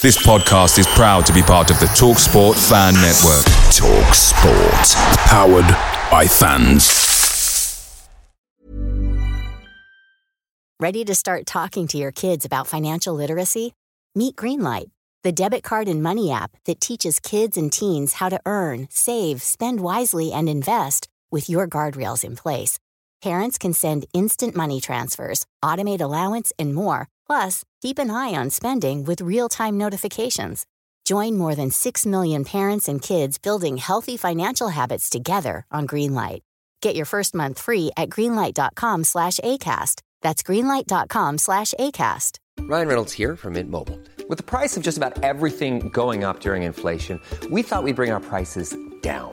This podcast is proud to be part of the TalkSport Fan Network. TalkSport. Powered by fans. Ready to start talking to your kids about financial literacy? Meet Greenlight, the debit card and money app that teaches kids and teens how to earn, save, spend wisely, and invest with your guardrails in place. Parents can send instant money transfers, automate allowance, and more. Plus, keep an eye on spending with real-time notifications. Join more than 6 million parents and kids building healthy financial habits together on Greenlight. Get your first month free at greenlight.com/ACAST. That's greenlight.com/ACAST. Ryan Reynolds here from Mint Mobile. With the price of just about everything going up during inflation, we thought we'd bring our prices down.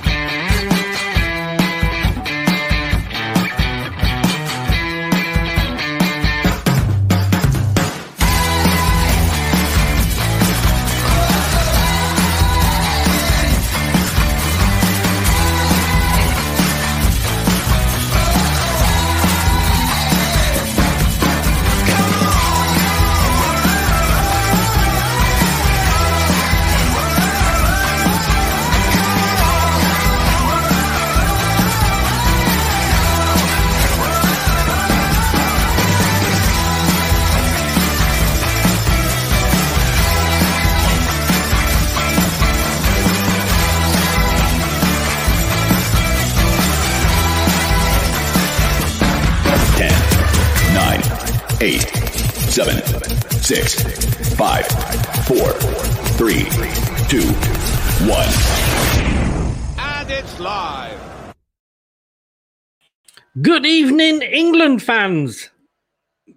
Good evening, England fans.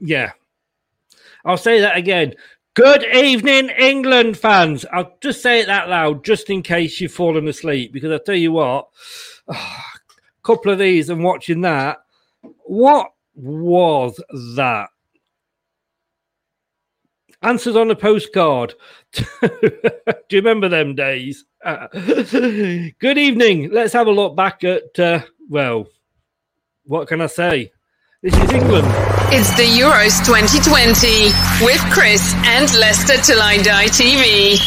Yeah, I'll say that again. Good evening, England fans. I'll just say it that loud just in case you've fallen asleep, because I'll tell you what, a couple of these and watching that, what was that? Answers on a postcard. Do you remember them days? Good evening. Let's have a look back at, what can I say? This is England. It's the Euros 2020 with Chris and Leicester Till I Die TV.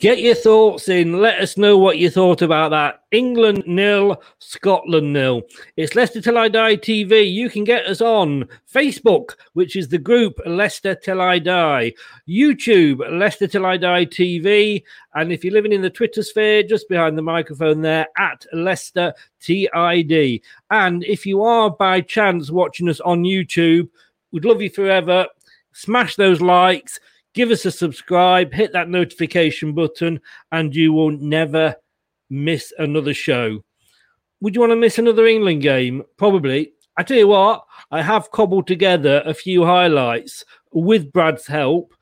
Get your thoughts in. Let us know what you thought about that. England 0, Scotland 0. It's Leicester Till I Die TV. You can get us on Facebook, which is the group Leicester Till I Die. YouTube, Leicester Till I Die TV. And if you're living in the Twitter sphere, just behind the microphone there, at Leicester TID. And if you are by chance watching us on YouTube, we'd love you forever. Smash those likes. Give us a subscribe, hit that notification button, and you will never miss another show. Would you want to miss another England game? Probably. I tell you what, I have cobbled together a few highlights with Brad's help.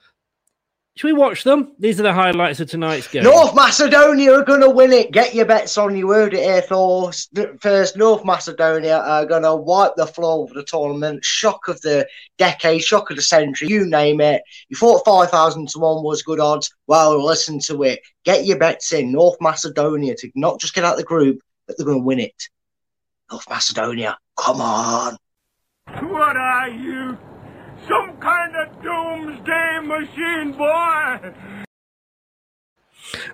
Should we watch them? These are the highlights of tonight's game. North Macedonia are going to win it. Get your bets on. You heard it here first. North Macedonia are going to wipe the floor of the tournament. Shock of the decade, shock of the century, you name it. You thought 5,000 to 1 was good odds. Well, listen to it. Get your bets in. North Macedonia to not just get out of the group, but they're going to win it. North Macedonia, come on. What are you? Some kind of dude? Holmes damn machine, boy.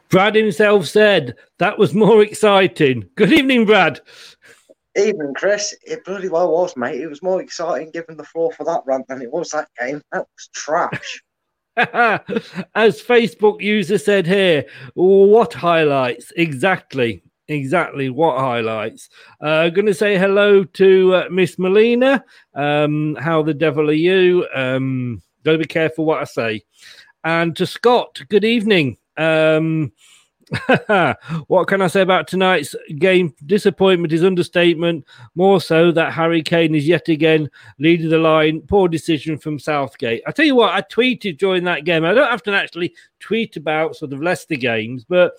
Brad himself said that was more exciting. Good evening, Brad. Evening, Chris. It bloody well was, mate. It was more exciting giving the floor for that rant than it was that game. That was trash. As Facebook user said here, what highlights? Exactly what highlights. Going to say hello to Miss Melina. How the devil are you? Gotta be careful what I say. And to Scott, good evening. What can I say about tonight's game? Disappointment is understatement, more so that Harry Kane is yet again leading the line. Poor decision from Southgate. I tell you what, I tweeted during that game. I don't have to actually tweet about sort of Leicester games, but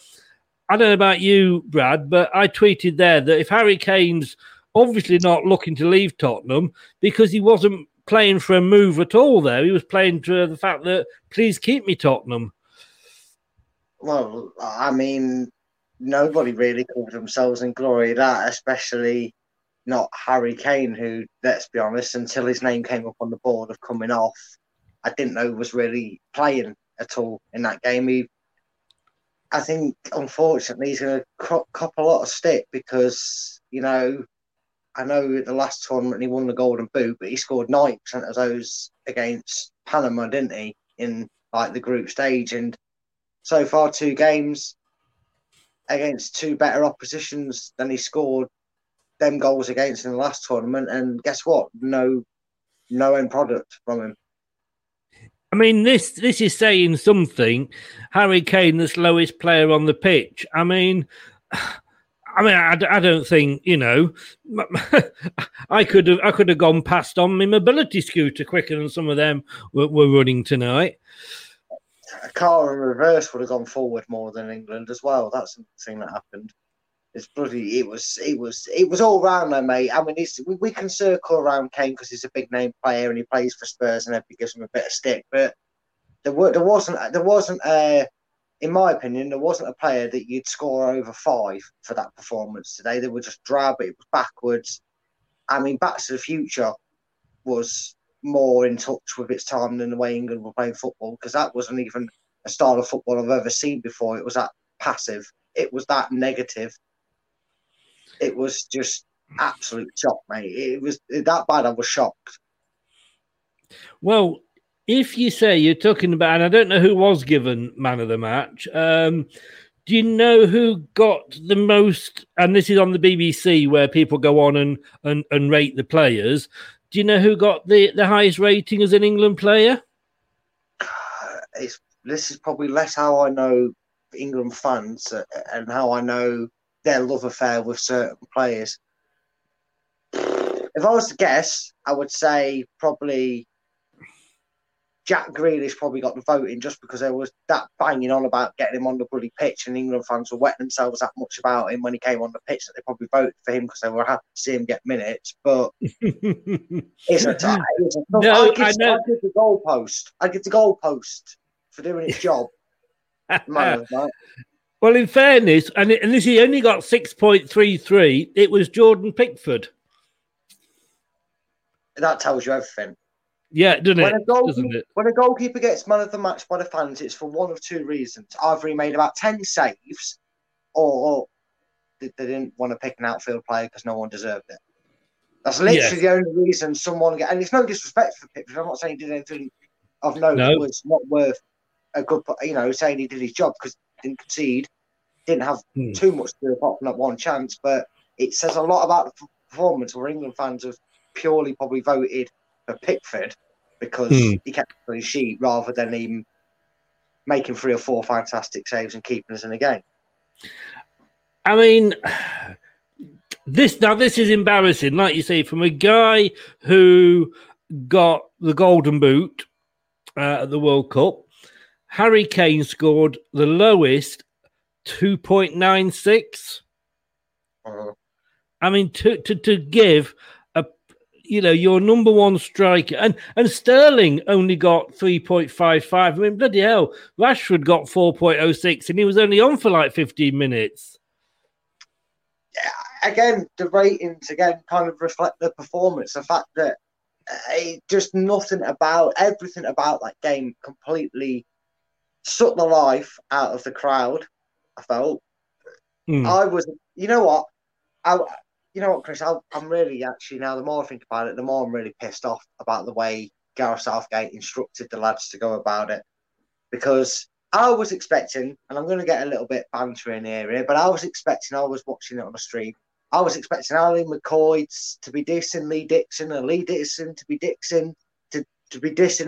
I don't know about you, Brad, but I tweeted there that if Harry Kane's obviously not looking to leave Tottenham because he wasn't playing for a move at all there. He was playing for the fact that, please keep me, Tottenham. Well, I mean, nobody really called themselves in glory of that, especially not Harry Kane, who, let's be honest, until his name came up on the board of coming off, I didn't know was really playing at all in that game. I think, unfortunately, he's going to cop a lot of stick because, you know, I know at the last tournament he won the Golden Boot, but he scored 90% of those against Panama, didn't he, in like the group stage. And so far, 2 games against 2 better oppositions than he scored them goals against in the last tournament. And guess what? No end product from him. I mean, this is saying something. Harry Kane, the slowest player on the pitch. I don't think, you know, I could have gone past on my mobility scooter quicker than some of them were running tonight. A car in reverse would have gone forward more than England as well. That's the thing that happened. It's bloody. It was all round though, mate. I mean, we can circle around Kane because he's a big name player and he plays for Spurs and everybody gives him a bit of stick. But there wasn't, in my opinion, there wasn't a player that you'd score over 5 for that performance today. They were just drab. It was backwards. I mean, Back to the Future was more in touch with its time than the way England were playing football, because that wasn't even a style of football I've ever seen before. It was that passive. It was that negative. It was just absolute shock, mate. It was that bad. I was shocked. Well, if you say you're talking about, and I don't know who was given man of the match, do you know who got the most, and this is on the BBC where people go on and rate the players, do you know who got the highest rating as an England player? This is probably less how I know England fans and how I know their love affair with certain players. If I was to guess, I would say probably Jack Grealish probably got the voting just because there was that banging on about getting him on the bloody pitch, and England fans were wetting themselves that much about him when he came on the pitch that they probably voted for him because they were happy to see him get minutes. But it's a tie. I'd give the goalpost. I'd give the goalpost for doing his job. Well, in fairness, and this he only got 6.33, it was Jordan Pickford. That tells you everything. Yeah, doesn't it? When a goalkeeper gets man of the match by the fans, it's for one of 2 reasons. Either he made about 10 saves, or they didn't want to pick an outfield player because no one deserved it. That's literally the only reason someone gets... And it's no disrespect for Pickford. I'm not saying he did anything of note that was not worth a good... You know, saying he did his job because he didn't concede, didn't have too much to do apart from that one chance, but it says a lot about the performance where England fans have purely probably voted for Pickford because he kept on his sheet rather than him making 3 or 4 fantastic saves and keeping us in the game. I mean, this is embarrassing. Like you say, from a guy who got the Golden Boot at the World Cup, Harry Kane scored the lowest, 2.96. I mean, to give... You know, your number one striker. And Sterling only got 3.55. I mean, bloody hell, Rashford got 4.06 and he was only on for like 15 minutes. Yeah, again, the ratings, kind of reflect the performance. The fact that just nothing about, everything about that game completely sucked the life out of the crowd, I felt. I was, you know what? You know what, Chris? I'm really actually, now the more I think about it, the more I'm really pissed off about the way Gareth Southgate instructed the lads to go about it. Because I was expecting, and I'm going to get a little bit bantering in here, but I was expecting, I was watching it on a stream, I was expecting Ali McCoy to be dissing Lee Dixon and Lee Dixon to be dissing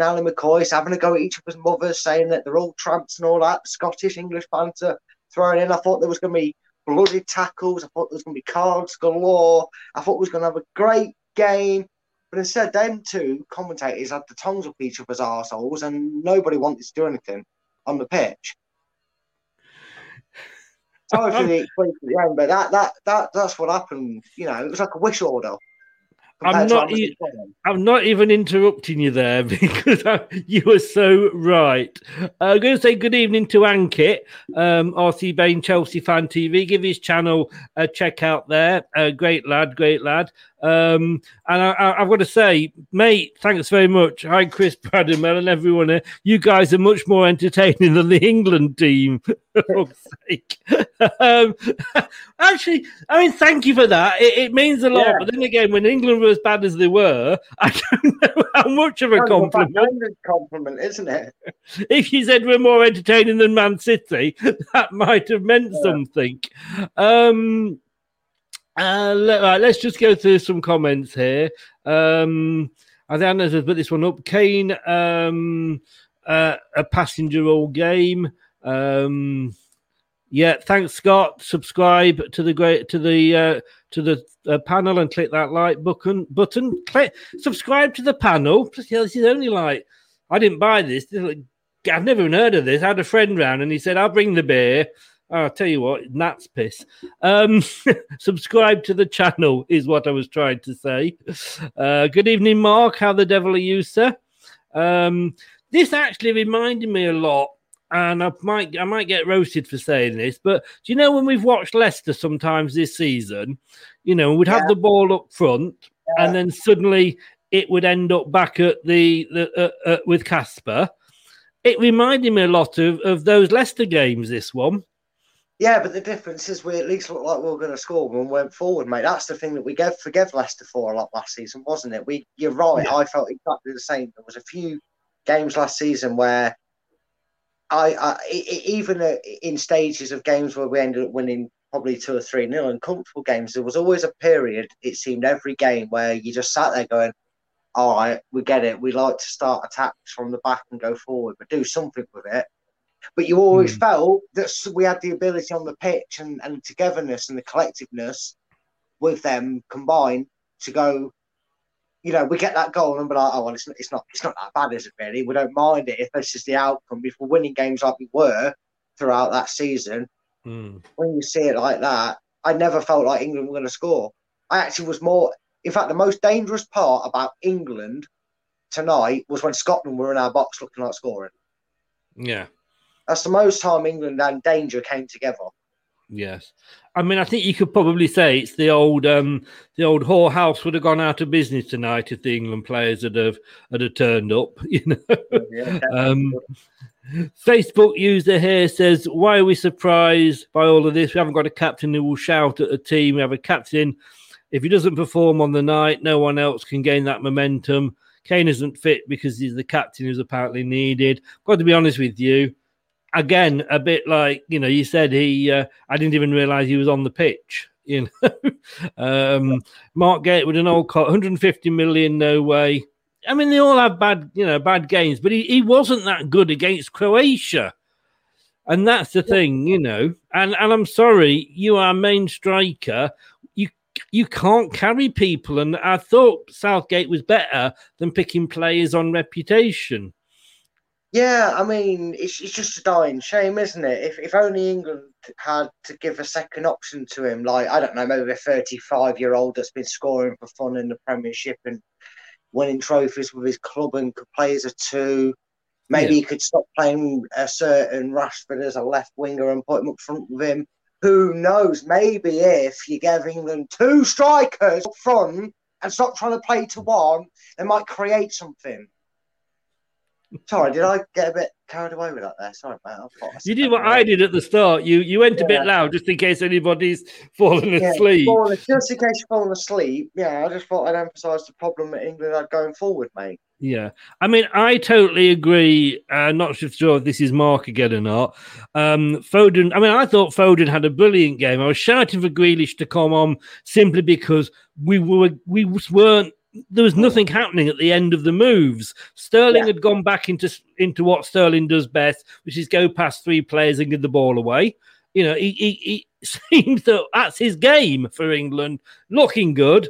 Ali McCoy, having a go at each of his mothers, saying that they're all tramps and all that, Scottish, English banter thrown in. I thought there was going to be bloody tackles. I thought there was going to be cards galore. I thought we was going to have a great game. But instead, them two commentators had the tongues up each other's arseholes and nobody wanted to do anything on the pitch. Sorry for the explain, but that's what happened. You know, it was like a wish order. I'm not even interrupting you there because you were so right. I'm going to say good evening to Ankit, RC Bain, Chelsea Fan TV. Give his channel a check out there. Great lad. And I've got to say, mate, thanks very much. Hi, Chris, Brad and Mel and everyone here. You guys are much more entertaining than the England team. For fuck's sake. Actually, I mean, thank you for that. It means a lot. Yeah. But then again, when England were as bad as they were, I don't know how much of a compliment. It's a compliment, isn't it? If you said we're more entertaining than Man City, that might have meant something. Right, let's just go through some comments here. I think Anna's put this one up. Kane, a passenger all game. Yeah, thanks, Scott. Subscribe to the panel and click that like button. Subscribe to the panel. This is only like, I didn't buy this. I've never even heard of this. I had a friend round and he said, "I'll bring the beer." Oh, I'll tell you what, Nat's piss. Subscribe to the channel is what I was trying to say. Good evening, Mark. How the devil are you, sir? This actually reminded me a lot, and I might get roasted for saying this, but do you know when we've watched Leicester sometimes this season, you know, we'd have the ball up front, and then suddenly it would end up back at the with Casper. It reminded me a lot of those Leicester games, this one. Yeah, but the difference is we at least looked like we were going to score when we went forward, mate. That's the thing that we forgave Leicester for a lot last season, wasn't it? You're right. Yeah. I felt exactly the same. There was a few games last season where I even in stages of games where we ended up winning probably 2 or 3-0 in comfortable games, there was always a period, it seemed, every game where you just sat there going, all right, we get it. We like to start attacks from the back and go forward, but do something with it. But you always felt that we had the ability on the pitch and togetherness and the collectiveness with them combined to go, you know, we get that goal and be like, oh, well, it's not that bad, is it really? We don't mind it if this is the outcome. If we're winning games like we were throughout that season, when you see it like that, I never felt like England were going to score. I actually was more... In fact, the most dangerous part about England tonight was when Scotland were in our box looking like scoring. Yeah. That's the most time England and danger came together. Yes. I mean, I think you could probably say it's the old whorehouse would have gone out of business tonight if the England players had turned up, you know. Yeah, Facebook user here says, why are we surprised by all of this? We haven't got a captain who will shout at a team. We have a captain. If he doesn't perform on the night, no one else can gain that momentum. Kane isn't fit because he's the captain who's apparently needed. I've got to be honest with you. Again, a bit like, you know, you said he, I didn't even realise he was on the pitch, you know. Mark Gatewood and Olcott, 150 million, no way. I mean, they all have bad games, but he wasn't that good against Croatia. And that's the thing, you know. And I'm sorry, you are main striker. You can't carry people. And I thought Southgate was better than picking players on reputation. Yeah, I mean, it's just a dying shame, isn't it? If only England had to give a second option to him, like, I don't know, maybe a 35-year-old that's been scoring for fun in the Premiership and winning trophies with his club and could play as a two. Maybe he could stop playing a certain Rashford as a left winger and put him up front with him. Who knows? Maybe if you gave England two strikers up front and stop trying to play to one, they might create something. Sorry, did I get a bit carried away with that there? Sorry, mate. You did what I did at the start. You went a bit loud just in case anybody's fallen asleep. Just in case you've fallen asleep. Yeah, I just thought I'd emphasise the problem that England had going forward, mate. Yeah. I mean, I totally agree. Not sure if this is Mark again or not. Foden, I mean, I thought Foden had a brilliant game. I was shouting for Grealish to come on simply because we weren't. There was nothing happening at the end of the moves. Sterling had gone back into what Sterling does best, which is go past three players and give the ball away. You know, he seems that that's his game for England, looking good.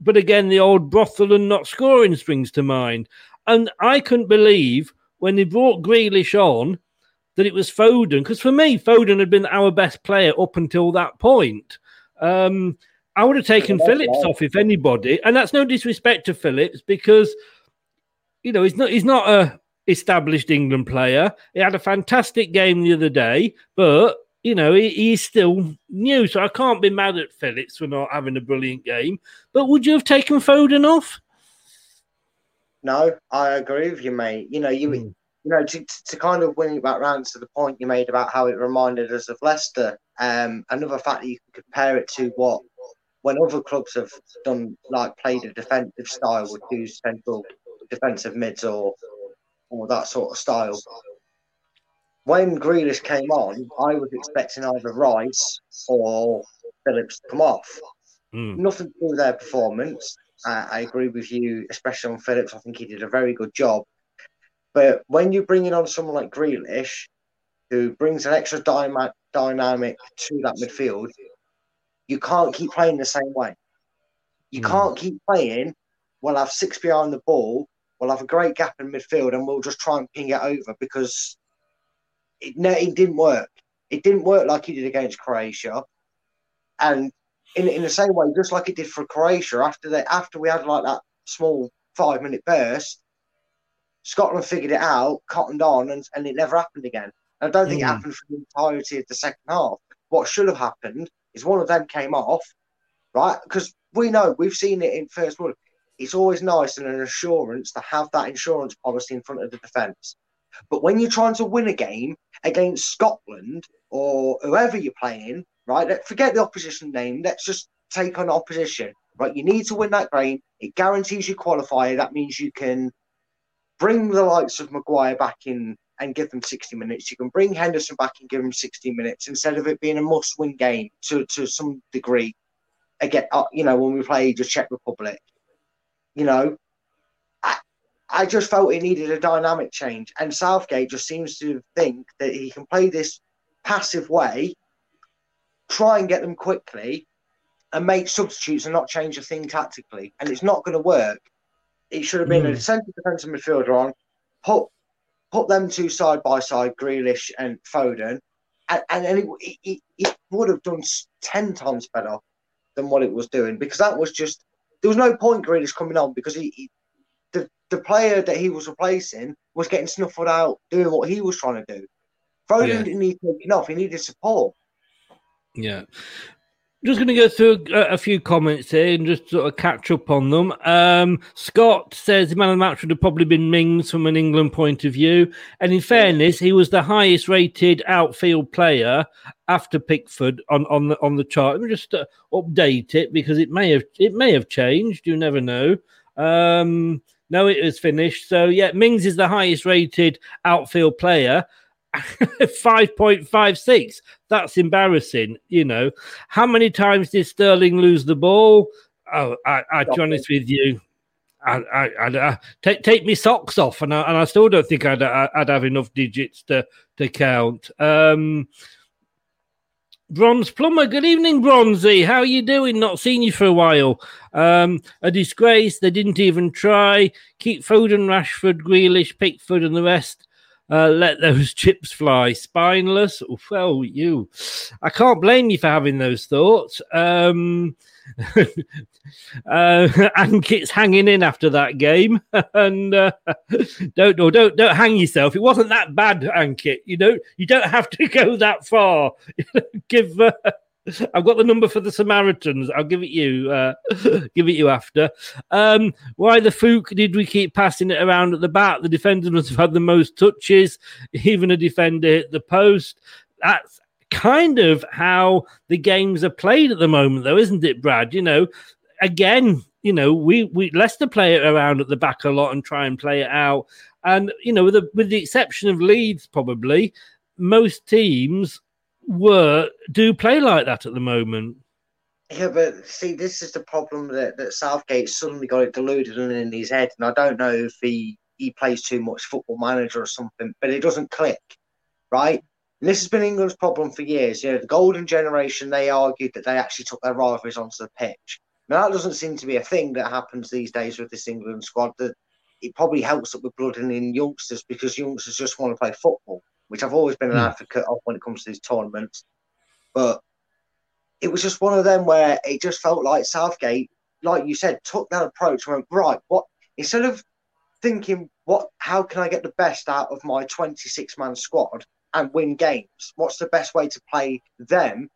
But again, the old brothel and not scoring springs to mind. And I couldn't believe when they brought Grealish on that it was Foden. Because for me, Foden had been our best player up until that point. I would have taken Phillips off if anybody, and that's no disrespect to Phillips because, you know, he's not a established England player. He had a fantastic game the other day, but, you know, he's still new, so I can't be mad at Phillips for not having a brilliant game. But would you have taken Foden off? No, I agree with you, mate. You know, to kind of win it back round to the point you made about how it reminded us of Leicester. Another fact that you can compare it to what, when other clubs have done, like played a defensive style with two central defensive mids or that sort of style. When Grealish came on, I was expecting either Rice or Phillips to come off. Nothing to do with their performance. I agree with you, especially on Phillips. I think he did a very good job. But when you're bringing on someone like Grealish, who brings an extra dynamic to that midfield, you can't keep playing the same way. You can't keep playing, we'll have six behind the ball, we'll have a great gap in midfield, and we'll just try and ping it over because it didn't work. It didn't work like he did against Croatia. And in the same way, just like it did for Croatia, after we had like that small 5-minute burst, Scotland figured it out, cottoned on, and it never happened again. And I don't think it happened for the entirety of the second half. What should have happened is one of them came off, right? Because we know, we've seen it in First World. It's always nice and an assurance to have that insurance policy in front of the defence. But when you're trying to win a game against Scotland or whoever you're playing, right? Forget the opposition name. Let's just take on opposition, right? You need to win that game. It guarantees you qualify. That means you can bring the likes of Maguire back in and give them 60 minutes. You can bring Henderson back and give them 60 minutes instead of it being a must-win game to some degree. Again, you know, when we played the Czech Republic, you know, I just felt it needed a dynamic change. And Southgate just seems to think that he can play this passive way, try and get them quickly, and make substitutes and not change a thing tactically. And it's not going to work. It should have been a central defensive midfielder on, put them two side by side, Grealish and Foden, and it would have done 10 times better than what it was doing, because that was just, there was no point Grealish coming on because the player that he was replacing was getting snuffled out doing what he was trying to do. Foden didn't need taking off, he needed support. Yeah. Just going to go through a few comments here and just sort of catch up on them. Scott says the man of the match would have probably been Mings from an England point of view. And in fairness, he was the highest rated outfield player after Pickford on the chart. Let me just update it because it may have changed. You never know. No, it was finished. So, yeah, Mings is the highest rated outfield player. 5.56. That's embarrassing, you know. How many times did Sterling lose the ball? Oh, I to be honest with you, I take my socks off, and I still don't think I'd have enough digits to count. Bronze Plumber, good evening, Bronzy. How are you doing? Not seen you for a while. A disgrace. They didn't even try. Keep Foden, Rashford, Grealish, Pickford, and the rest. Let those chips fly. Spineless. Well, you. I can't blame you for having those thoughts. Ankit's hanging in after that game, and don't hang yourself. It wasn't that bad, Ankit. You don't have to go that far. Give I've got the number for the Samaritans. I'll give it you. Give it you after. Why the fuck did we keep passing it around at the back? The defender must have had the most touches. Even a defender hit the post. That's kind of how the games are played at the moment, though, isn't it, Brad? You know, again, you know, we Leicester play it around at the back a lot and try and play it out. And you know, with the exception of Leeds, probably most teams do play like that at the moment. Yeah, but see, this is the problem that Southgate suddenly got it deluded and in his head, and I don't know if he plays too much Football Manager or something, but it doesn't click, right? And this has been England's problem for years. You know, the golden generation, they argued that they actually took their rivalries onto the pitch. Now, that doesn't seem to be a thing that happens these days with this England squad. That it probably helps up with blooding in youngsters, because youngsters just want to play football, which I've always been an advocate of when it comes to these tournaments. But it was just one of them where it just felt like Southgate, like you said, took that approach and went, right, what, instead of thinking, how can I get the best out of my 26-man squad and win games? What's the best way to play them?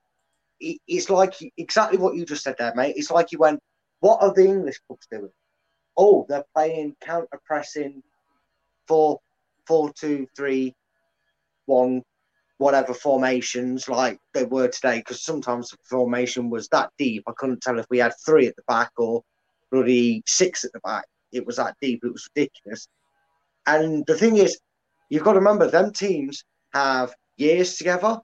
It's like exactly what you just said there, mate. It's like you went, what are the English clubs doing? Oh, they're playing counter-pressing 4-2-3-1, whatever formations like they were today, because sometimes the formation was that deep. I couldn't tell if we had 3 at the back or bloody 6 at the back. It was that deep. It was ridiculous. And the thing is, you've got to remember, them teams have years together,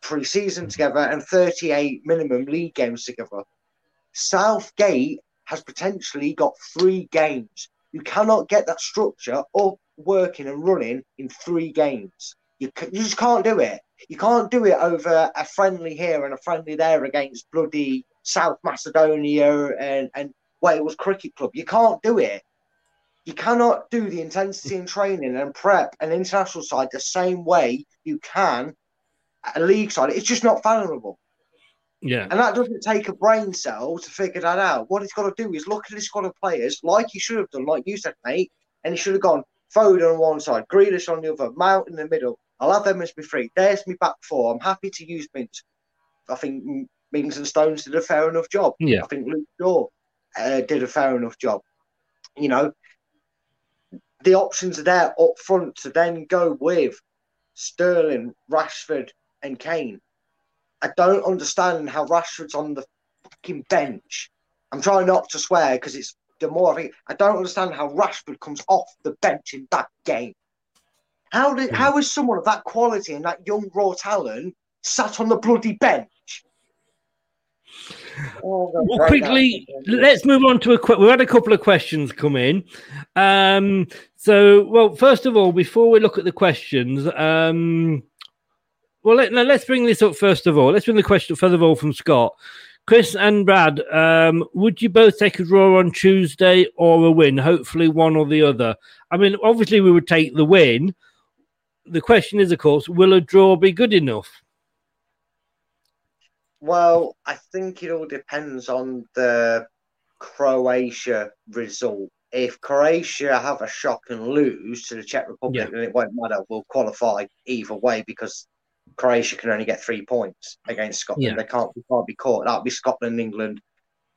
pre-season together, and 38 minimum league games together. Southgate has potentially got 3 games. You cannot get that structure up, working and running in 3 games. You just can't do it. You can't do it over a friendly here and a friendly there against bloody South Macedonia and Wales Cricket Club. You can't do it. You cannot do the intensity in training and prep and international side the same way you can a league side. It's just not fathomable. Yeah. And that doesn't take a brain cell to figure that out. What he's got to do is look at his squad of players, like he should have done, like you said, mate, and he should have gone, Foden on one side, Grealish on the other, Mount in the middle. I'll have them as my 3. There's my back 4. I'm happy to use Mings. I think Mings and Stones did a fair enough job. Yeah. I think Luke Shaw did a fair enough job. You know, the options are there up front to then go with Sterling, Rashford and Kane. I don't understand how Rashford's on the fucking bench. I'm trying not to swear because it's the more I think, I don't understand how Rashford comes off the bench in that game. How is someone of that quality and that young raw talent sat on the bloody bench? Oh, well, quickly, let's move on to we had a couple of questions come in. First of all, before we look at the questions, let's bring this up first of all. Let's bring the question first of all from Scott. Chris and Brad, would you both take a draw on Tuesday or a win? Hopefully one or the other. I mean, obviously we would take the win. The question is, of course, will a draw be good enough? Well, I think it all depends on the Croatia result. If Croatia have a shock and lose to the Czech Republic, then it won't matter. We'll qualify either way because Croatia can only get 3 points against Scotland. Yeah. They can't be caught. That'll be Scotland, England,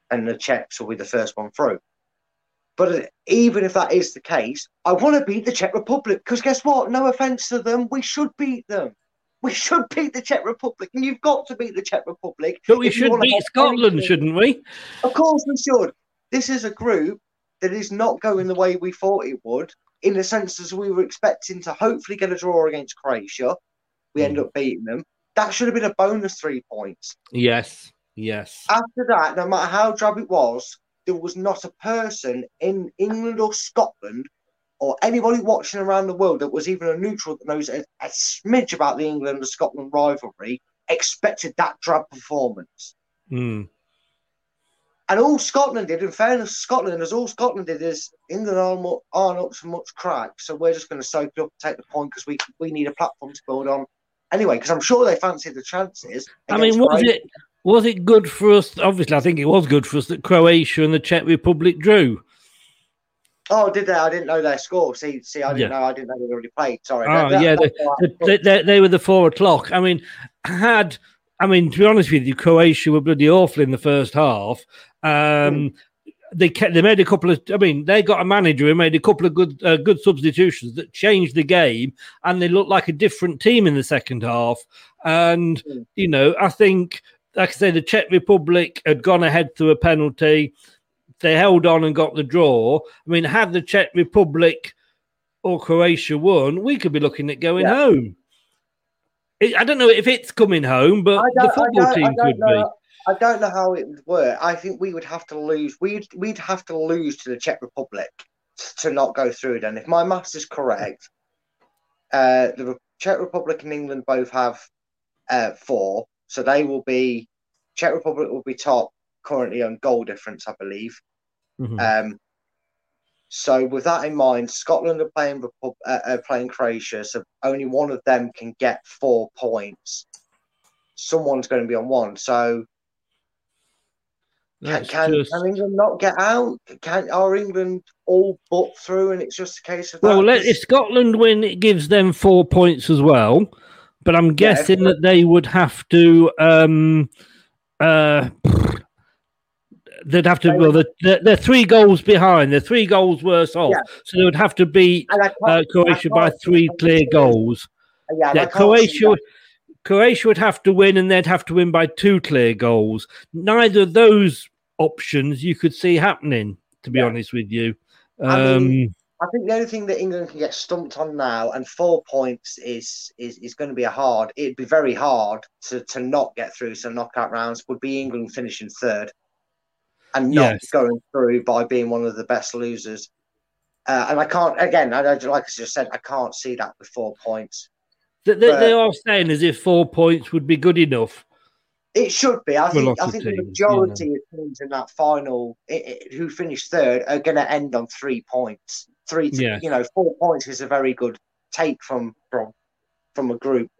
and the Czechs will be the first one through. But even if that is the case, I want to beat the Czech Republic because guess what? No offence to them. We should beat them. We should beat the Czech Republic, and you've got to beat the Czech Republic. But we should beat Scotland, shouldn't we? Of course we should. This is a group that is not going the way we thought it would, in the sense as we were expecting to hopefully get a draw against Croatia. We end up beating them. That should have been a bonus 3 points. Yes, yes. After that, no matter how drab it was, there was not a person in England or Scotland or anybody watching around the world that was even a neutral that knows a smidge about the England and Scotland rivalry expected that drab performance. Mm. And all Scotland did, in fairness, is England aren't up to much crack, so we're just going to soak it up and take the point because we need a platform to build on. Anyway, because I'm sure they fancied the chances. I mean, was it good for us? Obviously, I think it was good for us that Croatia and the Czech Republic drew. Oh, did they? I didn't know their score. See, I didn't know. I didn't know they'd already played. Sorry. Oh, they were the 4:00. I mean, had I mean, to be honest with you, Croatia were bloody awful in the first half. They made a couple of. I mean, they got a manager who made a couple of good substitutions that changed the game, and they looked like a different team in the second half. And you know, I think, like I say, the Czech Republic had gone ahead through a penalty. They held on and got the draw. I mean, had the Czech Republic or Croatia won, we could be looking at going home. I don't know if it's coming home, but the football team could be. I don't know how it would work. I think we would have to lose. We'd have to lose to the Czech Republic to not go through. Then, if my maths is correct, the Czech Republic and England both have 4, so they will be. Czech Republic will be top currently on goal difference, I believe. Mm-hmm. So with that in mind, Scotland are playing Croatia, so only one of them can get 4 points. Someone's going to be on 1, so. Can England not get out? Are England all but through and it's just a case of that? Well, if Scotland win, it gives them 4 points as well. But I'm guessing that they would have to... they'd have to... Well, they're 3 goals behind. They're 3 goals worse off. Yeah. So they would have to beat Croatia by 3 clear goals. Yeah, Croatia would have to win, and they'd have to win by 2 clear goals. Neither of those options you could see happening, to be honest with you. I think the only thing that England can get stumped on now, and 4 points is going to be it'd be very hard to not get through some knockout rounds, would be England finishing 3rd and not going through by being one of the best losers. And I can't, again, like I just said, I can't see that with 4 points. They are saying as if 4 points would be good enough. It should be. I think the majority of teams in that final who finished 3rd are going to end on 3 points. 4 points is a very good take from a group.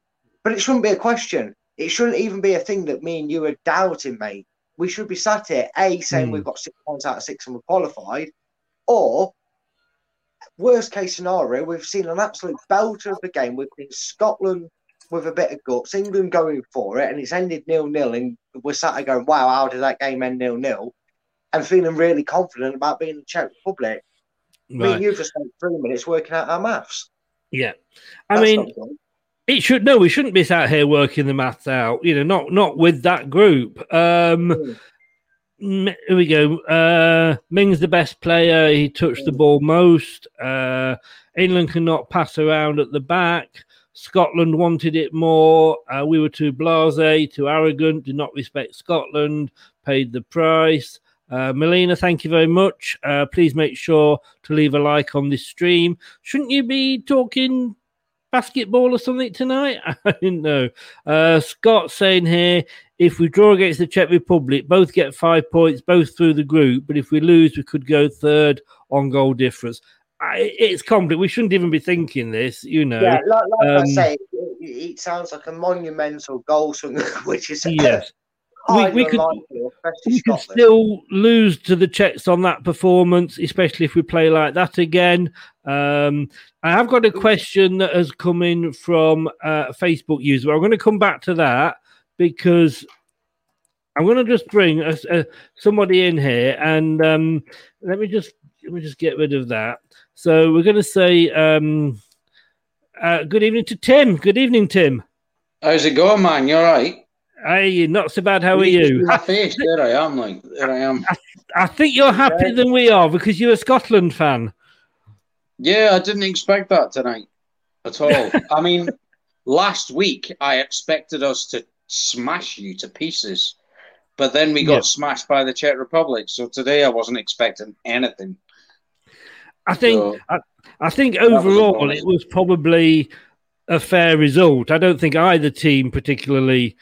But it shouldn't be a question. It shouldn't even be a thing that me and you are doubting, mate. We should be sat here, A, saying we've got 6 points out of 6 and we're qualified, or... Worst case scenario, we've seen an absolute belter of the game. We've been Scotland with a bit of guts, England going for it, and it's ended 0-0. And we're sat there going, wow, how did that game end 0-0? And feeling really confident about being the Czech Republic. Right. Me and you just spent 3 minutes working out our maths. Yeah. We shouldn't be sat here working the maths out, not with that group. Here we go. Mings the best player. He touched the ball most. England cannot pass around at the back. Scotland wanted it more. We were too blasé, too arrogant, did not respect Scotland, paid the price. Melina, thank you very much. Please make sure to leave a like on this stream. Shouldn't you be talking basketball or something tonight? I didn't know. Scott saying here, if we draw against the Czech Republic, both get 5 points, both through the group. But if we lose, we could go 3rd on goal difference. It's complicated. We shouldn't even be thinking this, Yeah, I say, it sounds like a monumental goal, which is... Yes. We could still lose to the Czechs on that performance, especially if we play like that again. I have got a question that has come in from a Facebook user. I'm going to come back to that, because I'm going to just bring somebody in here, and let me just get rid of that. So we're going to say good evening to Tim. Good evening, Tim. How's it going, man? You all right? Hey, not so bad. How are you? There I am. There I am. I think you're happier than we are because you're a Scotland fan. Yeah, I didn't expect that tonight at all. I mean, last week I expected us to smash you to pieces, but then we got smashed by the Czech Republic. So today I wasn't expecting anything. I think overall it was probably a fair result. I don't think either team particularly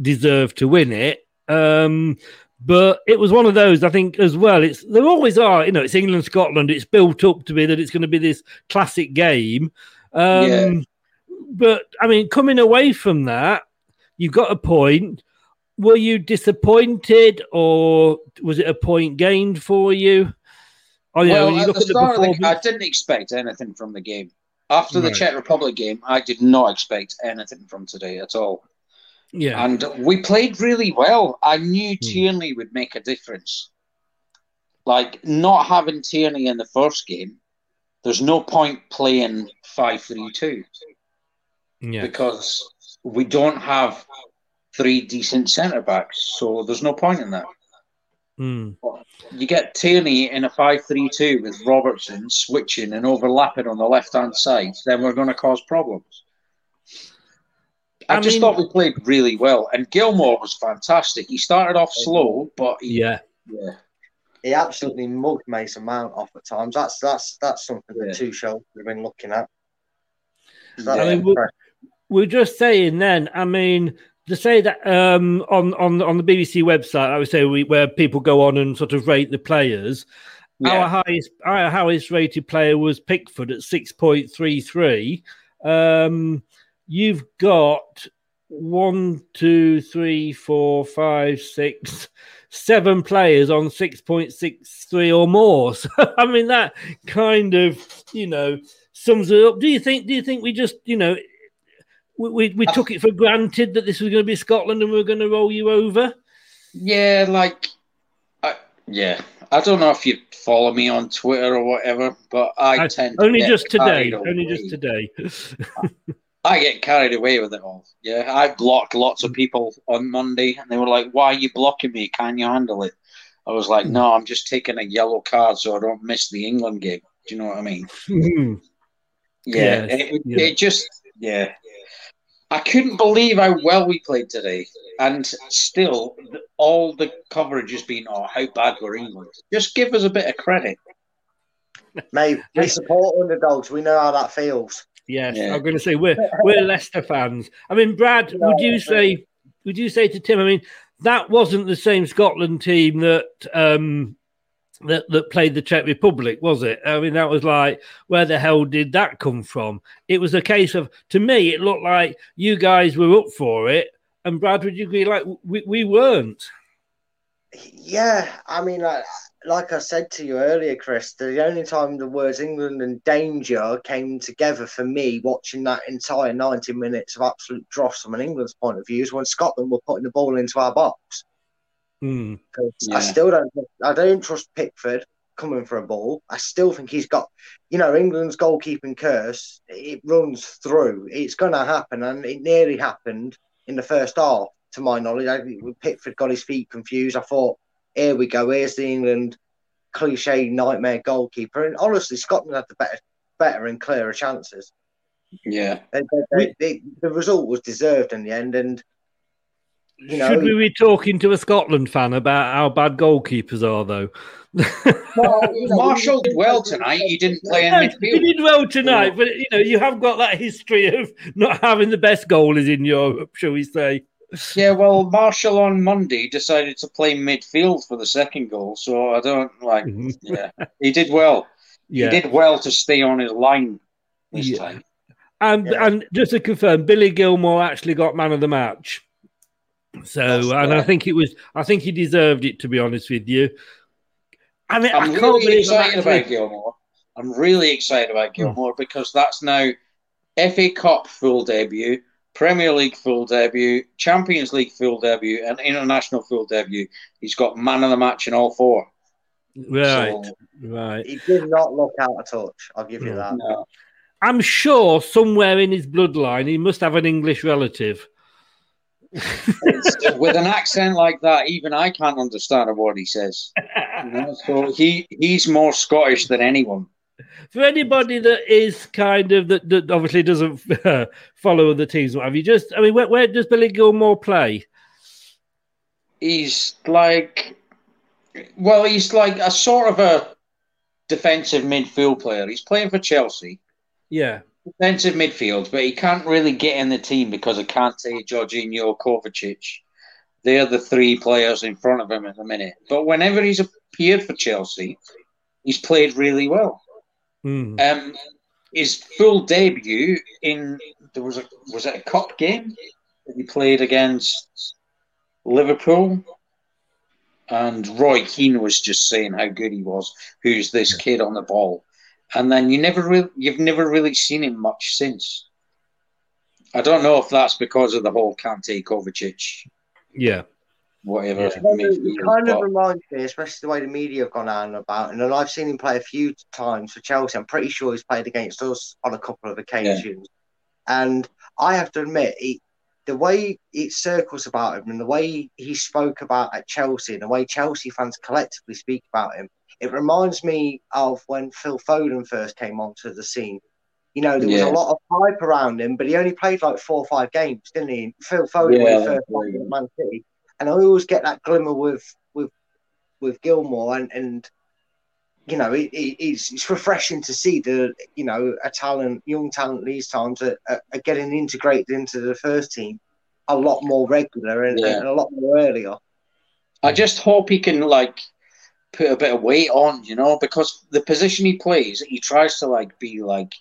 deserved to win it, but it was one of those. I think as well, there always are. It's England Scotland. It's built up to be that it's going to be this classic game. But I mean, coming away from that, you've got a point. Were you disappointed, or was it a point gained for you? I didn't expect anything from the game. After the Czech Republic game, I did not expect anything from today at all. Yeah. And we played really well. I knew Tierney would make a difference. Like, not having Tierney in the first game, there's no point playing 5-3-2. Yeah. Because we don't have three decent centre-backs, so there's no point in that. Mm. You get Tierney in a 5-3-2 with Robertson switching and overlapping on the left-hand side, then we're going to cause problems. I just thought we played really well, and Gilmour was fantastic. He started off slow, but he absolutely mugged Mason Mount off at times. That's something that Tuchel would have been looking at. We're just saying then. I mean, to say that on the BBC website, I would say where people go on and sort of rate the players. Yeah. Our highest rated player was Pickford at 6.33. You've got 7 players on 6.63 or more. So, I mean, that kind of, sums it up. Do you think we just, we took it for granted that this was going to be Scotland and we were going to roll you over? Yeah, I don't know if you follow me on Twitter or whatever, but I tend to get carried away. I get carried away with it all. Yeah, I blocked lots of people on Monday, and they were like, "Why are you blocking me? Can you handle it?" I was like, "No, I'm just taking a yellow card so I don't miss the England game." Do you know what I mean? Yeah, yes. I couldn't believe how well we played today, and still, all the coverage has been, "Oh, how bad were England?" Just give us a bit of credit, mate. We support underdogs. We know how that feels. Yes, yeah. I'm going to say we're Leicester fans. I mean, Brad, would you say to Tim? I mean, that wasn't the same Scotland team that played the Czech Republic, was it? I mean, that was like, where the hell did that come from? It was a case of, to me, it looked like you guys were up for it, and Brad, would you agree? Like, we weren't. Yeah, I mean, like I said to you earlier, Chris, the only time the words England and danger came together for me watching that entire 90 minutes of absolute dross from an England's point of view is when Scotland were putting the ball into our box. Mm. Yeah. I don't trust Pickford coming for a ball. I still think he's got, England's goalkeeping curse. It runs through. It's going to happen, and it nearly happened in the first half. To my knowledge, Pickford got his feet confused. I thought, here we go. Here's the England cliche nightmare goalkeeper. And honestly, Scotland had the better and clearer chances. Yeah. The result was deserved in the end. And should we be talking to a Scotland fan about how bad goalkeepers are, though? Well, Marshall did well tonight. He didn't play in midfield. He did well tonight, but, you have got that history of not having the best goalies in Europe, shall we say. Yeah, well, Marshall on Monday decided to play midfield for the second goal, so I don't he did well. Yeah. He did well to stay on his line this time. And just to confirm, Billy Gilmour actually got man of the match. I think he deserved it, to be honest with you. I mean, I'm really excited about Gilmour. I'm really excited about Gilmour because that's now FA Cup full debut, Premier League full debut, Champions League full debut, and international full debut. He's got man of the match in all four. Right, right. He did not look out of touch. I'll give you that. No. I'm sure somewhere in his bloodline, he must have an English relative. With an accent like that, even I can't understand what he says. So he's more Scottish than anyone. For anybody that is kind of that obviously doesn't follow the teams, what have you? Where does Billy Gilmour play? He's like a sort of a defensive midfield player. He's playing for Chelsea. Yeah, defensive midfield, but he can't really get in the team because of Kante, Jorginho, Kovacic. They're the three players in front of him at the minute. But whenever he's appeared for Chelsea, he's played really well. Mm. His full debut was it a cup game that he played against Liverpool, and Roy Keane was just saying how good he was. Who's this kid on the ball? And then you've never really seen him much since. I don't know if that's because of the whole Kante Kovacic. Yeah. Whatever. Yeah. It kind of reminds me, especially the way the media have gone on about, and I've seen him play a few times for Chelsea. I'm pretty sure he's played against us on a couple of occasions. Yeah. And I have to admit, the way it circles about him and the way he spoke about at Chelsea and the way Chelsea fans collectively speak about him, it reminds me of when Phil Foden first came onto the scene. You know, there was a lot of hype around him, but he only played like 4 or 5 games, didn't he? Phil Foden when he first played at Man City. And I always get that glimmer with Gilmour, and you know, it's refreshing to see the, you know, young talent these times are getting integrated into the first team a lot more regular and a lot more earlier. I just hope he can like put a bit of weight on, you know, because the position he plays, he tries to like be like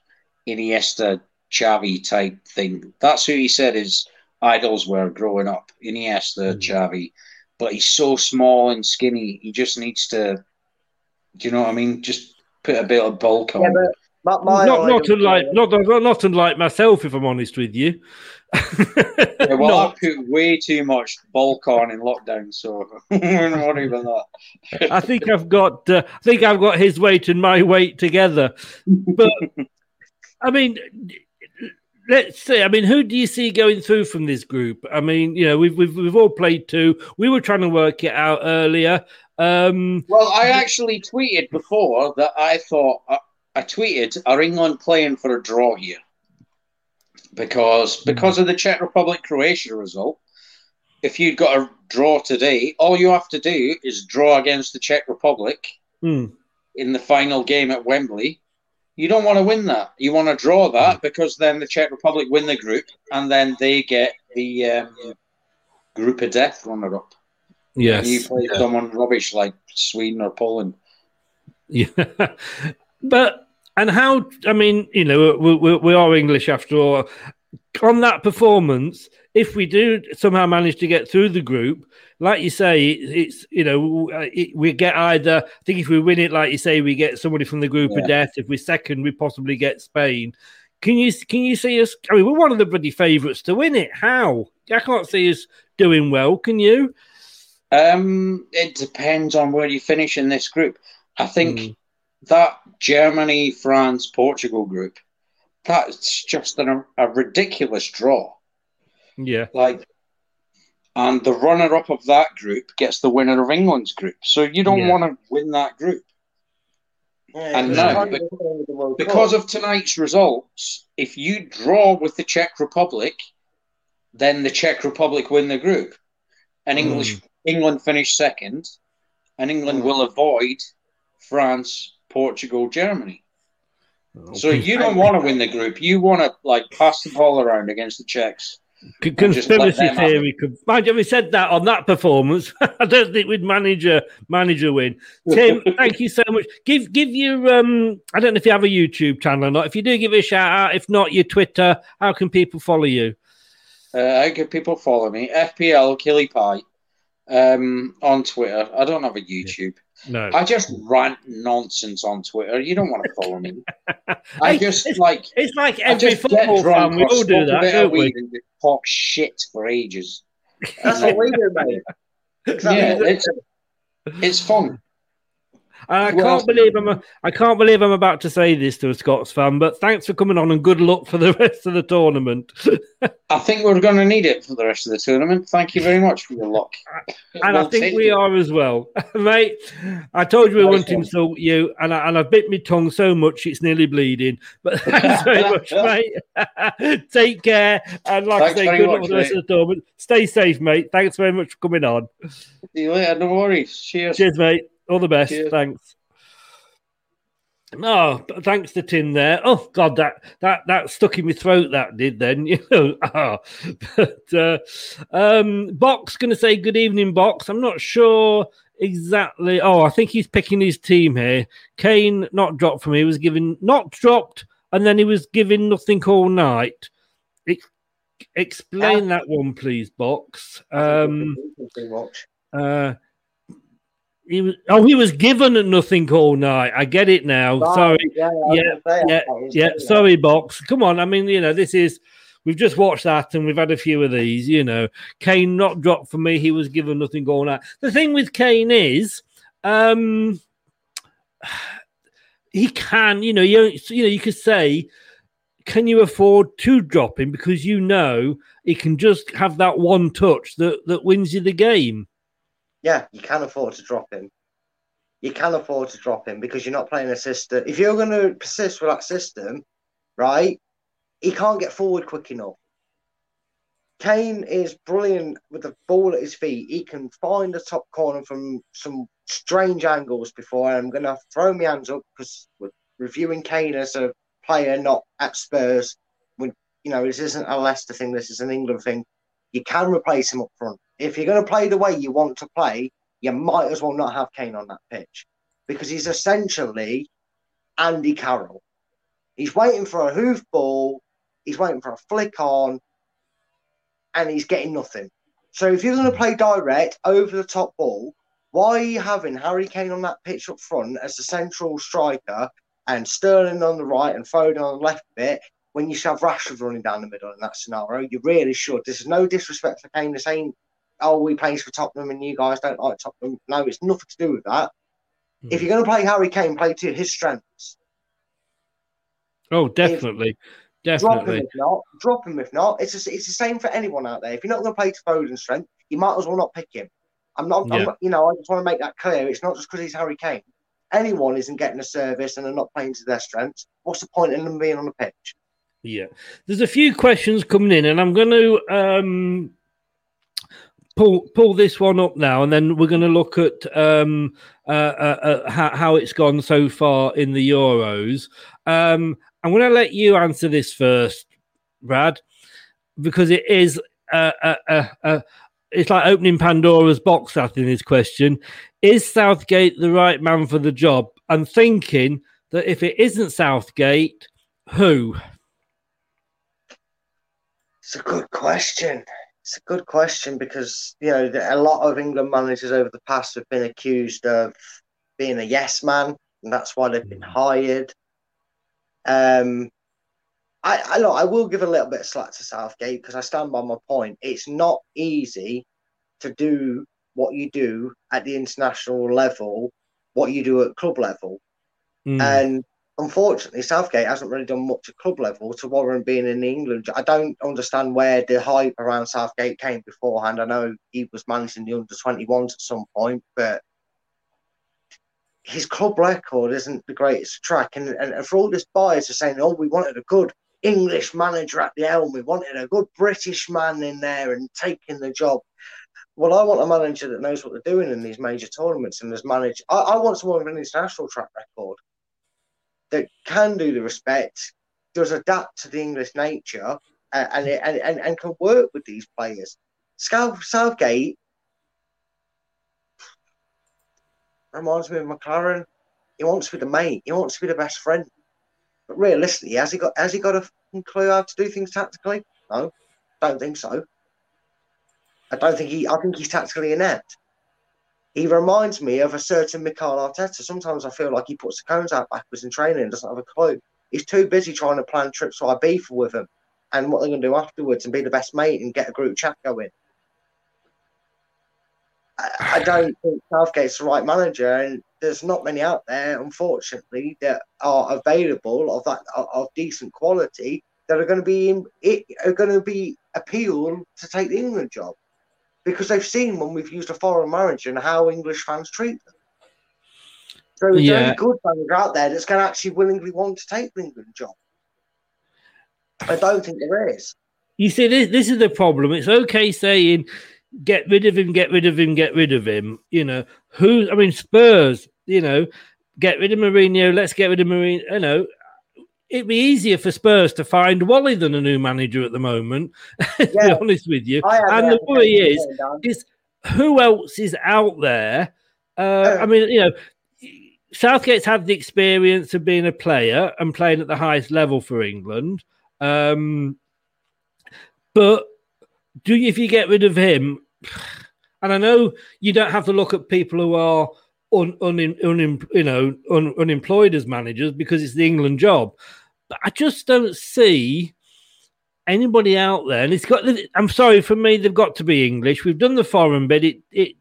Iniesta, Xavi type thing. That's who he said is. Idols were growing up, Iniesta, Xavi, but he's so small and skinny. He just needs to, do you know what I mean? Just put a bit of bulk on. Yeah, but not unlike myself, if I'm honest with you. Yeah, well, I put way too much bulk on in lockdown, so don't worry about that. I think I've got his weight and my weight together, but I mean. Let's see. I mean, who do you see going through from this group? I mean, you know, we've all played 2. We were trying to work it out earlier. Well, I actually tweeted before that I thought I tweeted, are England playing for a draw here? Because of the Czech Republic-Croatia result, if you'd got a draw today, all you have to do is draw against the Czech Republic in the final game at Wembley. You don't want to win that. You want to draw that because then the Czech Republic win the group and then they get the group of death runner-up. Yes. And you play someone rubbish like Sweden or Poland. Yeah. But, and how, I mean, you know, we are English after all. On that performance, if we do somehow manage to get through the group, like you say, it's, you know, we get either, I think if we win it, like you say, we get somebody from the group of death. If we're second, we possibly get Spain. Can you see us? I mean, we're one of the bloody favourites to win it. How? I can't see us doing well. Can you? It depends on where you finish in this group. I think that Germany, France, Portugal group, that's just a ridiculous draw. Yeah. Like, and the runner-up of that group gets the winner of England's group. So you don't want to win that group. Yeah, and now, because of tonight's results, if you draw with the Czech Republic, then the Czech Republic win the group. And England finish second, and England will avoid France, Portugal, Germany. Oh, so you don't want to win the group. You want to, like, pass the ball around against the Czechs. Conspiracy theory. Mind you, we said that on that performance. I don't think we'd manage a win. Tim, thank you so much. Give your I don't know if you have a YouTube channel or not. If you do, give it a shout out. If not, your Twitter. How can people follow you? How can people follow me? FPL Killy Pie on Twitter. I don't have a YouTube. No, I just rant nonsense on Twitter. You don't want to follow me. It's like every football fan. We all do that, don't we? Talk shit for ages. That's what we do, mate. Exactly. Yeah, it's fun. I can't believe I'm about to say this to a Scots fan, but thanks for coming on and good luck for the rest of the tournament. I think we're going to need it for the rest of the tournament. Thank you very much for your luck. And I think we are as well. Mate, I told you we wouldn't insult you, and I bit my tongue so much it's nearly bleeding. But thanks very much, mate. Take care. And like I say, good luck for the rest of the tournament. Stay safe, mate. Thanks very much for coming on. See you later. No worries. Cheers. Cheers, mate. All the best. Cheers. Thanks. No, oh, thanks to Tim there. Oh God, that stuck in my throat. That did then, you know. Oh. But Box going to say good evening, Box. I'm not sure exactly. Oh, I think he's picking his team here. Kane not dropped for me. He was given not dropped, and then he was given nothing all night. Explain that one, please, Box. He was given nothing all night. I get it now. Sorry. Sorry, Box. Come on. I mean, you know, this is We've just watched that and we've had a few of these, you know. Kane not dropped for me. He was given nothing going out. The thing with Kane is he can, you know, you could say, can you afford to drop him? Because you know he can just have that one touch that wins you the game. Yeah, you can afford to drop him. You can afford to drop him because you're not playing a system. If you're going to persist with that system, right, he can't get forward quick enough. Kane is brilliant with the ball at his feet. He can find the top corner from some strange angles before. I'm going to have to throw my hands up because we're reviewing Kane as a player, not at Spurs. When, you know, this isn't a Leicester thing. This is an England thing. You can replace him up front. If you're going to play the way you want to play, you might as well not have Kane on that pitch because he's essentially Andy Carroll. He's waiting for a hoof ball. He's waiting for a flick on. And he's getting nothing. So if you're going to play direct over the top ball, why are you having Harry Kane on that pitch up front as the central striker and Sterling on the right and Foden on the left bit when you should have Rashford running down the middle in that scenario? You really should. This is no disrespect for Kane. This ain't, oh, we play for Tottenham and you guys don't like Tottenham. No, it's nothing to do with that. Mm. If you're going to play Harry Kane, play to his strengths. Oh, definitely. Definitely. Drop him if not. It's the same for anyone out there. If you're not going to play to Foden's strength, you might as well not pick him. I just want to make that clear. It's not just because he's Harry Kane. Anyone isn't getting a service and they're not playing to their strengths. What's the point in them being on the pitch? Yeah. There's a few questions coming in, and I'm going to pull this one up now, and then we're going to look at how it's gone so far in the Euros. I'm going to let you answer this first, Brad, because it is it's like opening Pandora's box. Asking this question: is Southgate the right man for the job? I'm thinking that if it isn't Southgate, who? It's a good question. It's a good question because, you know, a lot of England managers over the past have been accused of being a yes man, and that's why they've been hired. I will give a little bit of slack to Southgate because I stand by my point. It's not easy to do what you do at the international level, what you do at club level. Mm. And unfortunately, Southgate hasn't really done much at club level to warrant being in England. I don't understand where the hype around Southgate came beforehand. I know he was managing the under-21s at some point, but his club record isn't the greatest track. And for all this bias of saying, oh, we wanted a good English manager at the helm, we wanted a good British man in there and taking the job. Well, I want a manager that knows what they're doing in these major tournaments and has managed. I want someone with an international track record that can do the respect, does adapt to the English nature, and can work with these players. Southgate reminds me of McLaren. He wants to be the mate. He wants to be the best friend. But realistically, has he got a fucking clue how to do things tactically? No, don't think so. I think he's tactically inept. He reminds me of a certain Mikel Arteta. Sometimes I feel like he puts the cones out backwards in training and doesn't have a clue. He's too busy trying to plan trips to Ibiza with him and what they're going to do afterwards and be the best mate and get a group chat going. I don't think Southgate's the right manager, and there's not many out there, unfortunately, that are available of decent quality that are going to be appealed to take the England job because they've seen when we've used a foreign manager and how English fans treat them. So there's a good manager out there that's going to actually willingly want to take the England job. I don't think there is. You see, this is the problem. It's okay saying, get rid of him, get rid of him, get rid of him. You know, Spurs, you know, get rid of Mourinho, let's get rid of Mourinho. You know, it'd be easier for Spurs to find Wally than a new manager at the moment, to be honest with you. And the worry is who else is out there? I mean, you know, Southgate's had the experience of being a player and playing at the highest level for England. But if you get rid of him, and I know you don't have to look at people who are unemployed as managers because it's the England job, but I just don't see anybody out there, and it's got, I'm sorry, for me, they've got to be English. We've done the foreign bit. It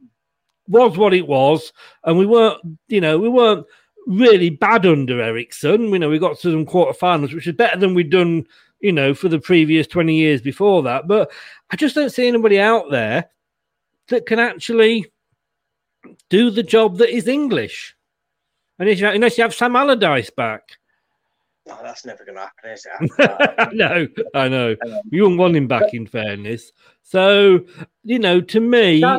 was what it was, and we weren't really bad under Ericsson. You know, we got to some quarterfinals, which is better than we'd done, you know, for the previous 20 years before that. But I just don't see anybody out there that can actually do the job that is English. And unless you have Sam Allardyce back. No, that's never going to happen, is it? No, I know. You wouldn't want him back, in fairness. So, you know, to me... No,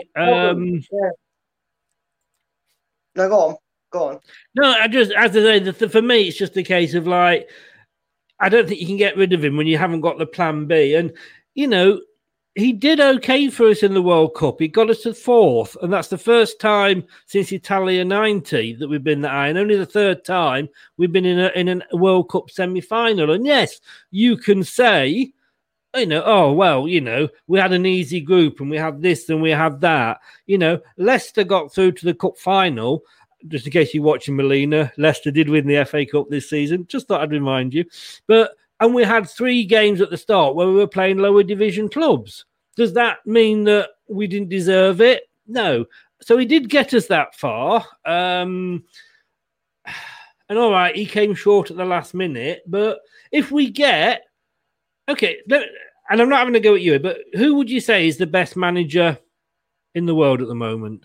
go on. Go on. No, I just, as I say, for me, it's just a case of, like, I don't think you can get rid of him when you haven't got the plan B. And, you know, he did okay for us in the World Cup. He got us to fourth, and that's the first time since Italia '90 that we've been that high, and only the third time we've been in a World Cup semi-final. And yes, you can say, you know, oh, well, you know, we had an easy group, and we had this, and we had that. You know, Leicester got through to the Cup final. Just in case you're watching, Melina, Leicester did win the FA Cup this season. Just thought I'd remind you. And we had three games at the start where we were playing lower division clubs. Does that mean that we didn't deserve it? No. So he did get us that far. And all right, he came short at the last minute. But if we get... Okay, and I'm not having a go at you, but who would you say is the best manager in the world at the moment?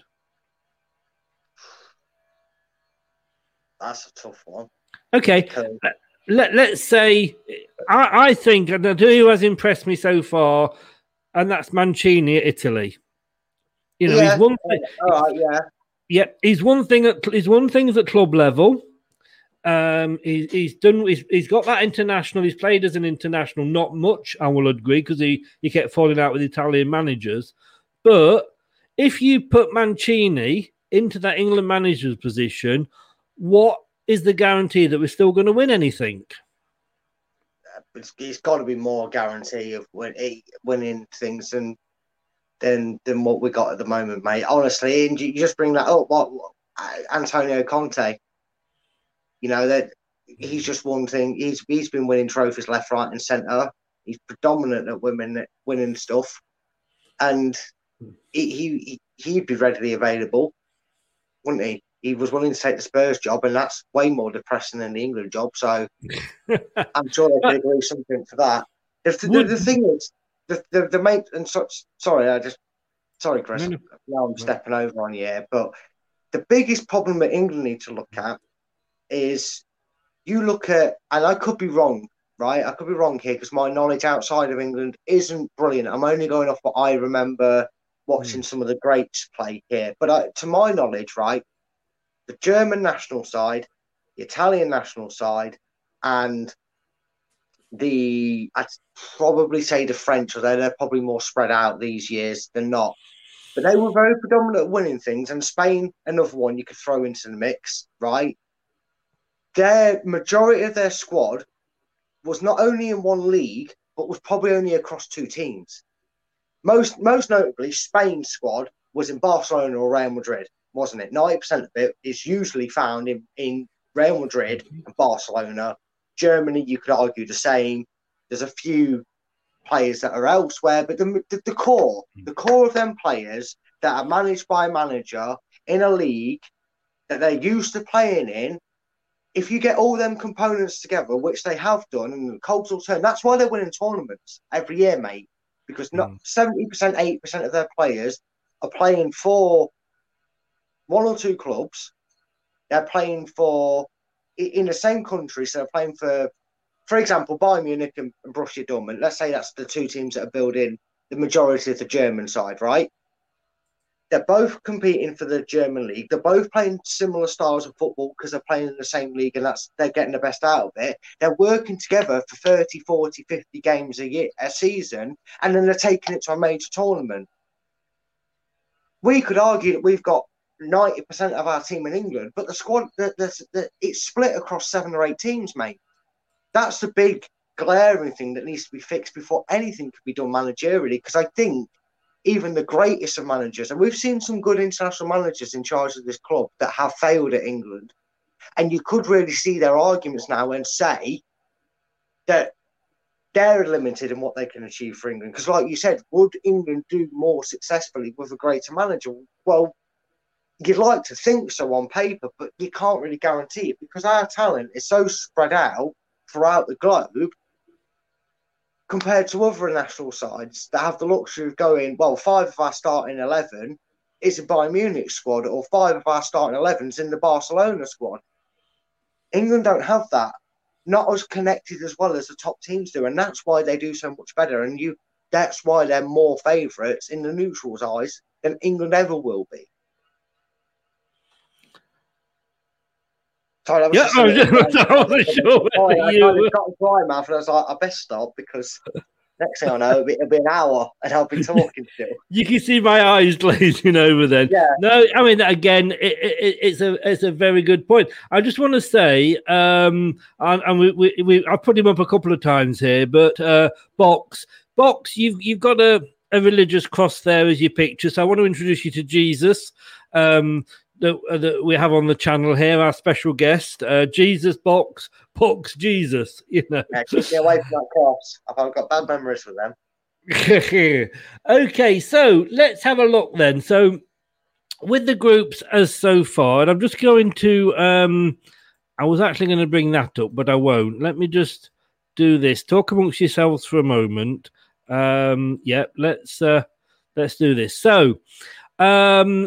That's a tough one. Okay. Let's say, I think, and I do, who has impressed me so far, and that's Mancini at Italy. You know, yeah. He's one thing. Right, yeah. Yeah, he's one thing at club level. He's got that international. He's played as an international, not much, I will agree, because he kept falling out with Italian managers. But if you put Mancini into that England manager's position, what is the guarantee that we're still going to win anything? It's got to be more guarantee of winning things than what we got at the moment, mate. Honestly, and you just bring that up. Antonio Conte? You know that he's just one thing. He's been winning trophies left, right, and centre. He's predominant at winning stuff, and he'd be readily available, wouldn't he? He was willing to take the Spurs job, and that's way more depressing than the England job. So I'm sure they could agree something for that. The thing is, the mate and such. Sorry, Chris. Now I'm stepping over on you here, but the biggest problem that England need to look at is you look at, and I could be wrong, right? I could be wrong here because my knowledge outside of England isn't brilliant. I'm only going off what I remember watching some of the greats play here, but to my knowledge, right. The German national side, the Italian national side, and I'd probably say the French, although they're probably more spread out these years than not. But they were very predominant at winning things, and Spain, another one you could throw into the mix, right? Their majority of their squad was not only in one league, but was probably only across two teams. Most notably, Spain's squad was in Barcelona or Real Madrid. Wasn't it? 90% of it is usually found in Real Madrid and Barcelona. Germany, you could argue the same. There's a few players that are elsewhere, but the core of them players that are managed by a manager in a league that they're used to playing in, if you get all them components together, which they have done, and the cogs will turn, that's why they're winning tournaments every year, mate, because not 70%, 80% of their players are playing for one or two clubs. They're playing for in the same country, so they're playing for example, Bayern Munich and Borussia Dortmund. Let's say that's the two teams that are building the majority of the German side, right? They're both competing for the German league. They're both playing similar styles of football because they're playing in the same league, and they're getting the best out of it. They're working together for 30, 40, 50 games a season, and then they're taking it to a major tournament. We could argue that we've got 90% of our team in England, but the squad it's split across 7 or 8 teams, mate. That's the big glaring thing that needs to be fixed before anything can be done managerially, because I think even the greatest of managers, and we've seen some good international managers in charge of this club that have failed at England, and you could really see their arguments now and say that they're limited in what they can achieve for England. Because like you said, would England do more successfully with a greater manager? Well, you'd like to think so on paper, but you can't really guarantee it because our talent is so spread out throughout the globe compared to other national sides that have the luxury of going, well, five of our starting 11 is a Bayern Munich squad or five of our starting 11s in the Barcelona squad. England don't have that. Not as connected as well as the top teams do, and that's why they do so much better. And that's why they're more favourites in the neutrals' eyes than England ever will be. Sorry, I wasn't sure. I got a dry mouth, and I was like, I best stop because next thing I know, it'll be an hour, and I'll be talking still. You can see my eyes glazing over. Then, yeah. No, I mean, again, it's a very good point. I just want to say, and I put him up a couple of times here, but Box, you've got a religious cross there as your picture, so I want to introduce you to Jesus. That we have on the channel here, our special guest, Jesus Box Jesus. You know, yeah, keep me away from that cross. I've got bad memories with them. Okay, so let's have a look then. So, with the groups as so far, and I'm just going to. I was actually going to bring that up, but I won't. Let me just do this. Talk amongst yourselves for a moment. Let's do this. So.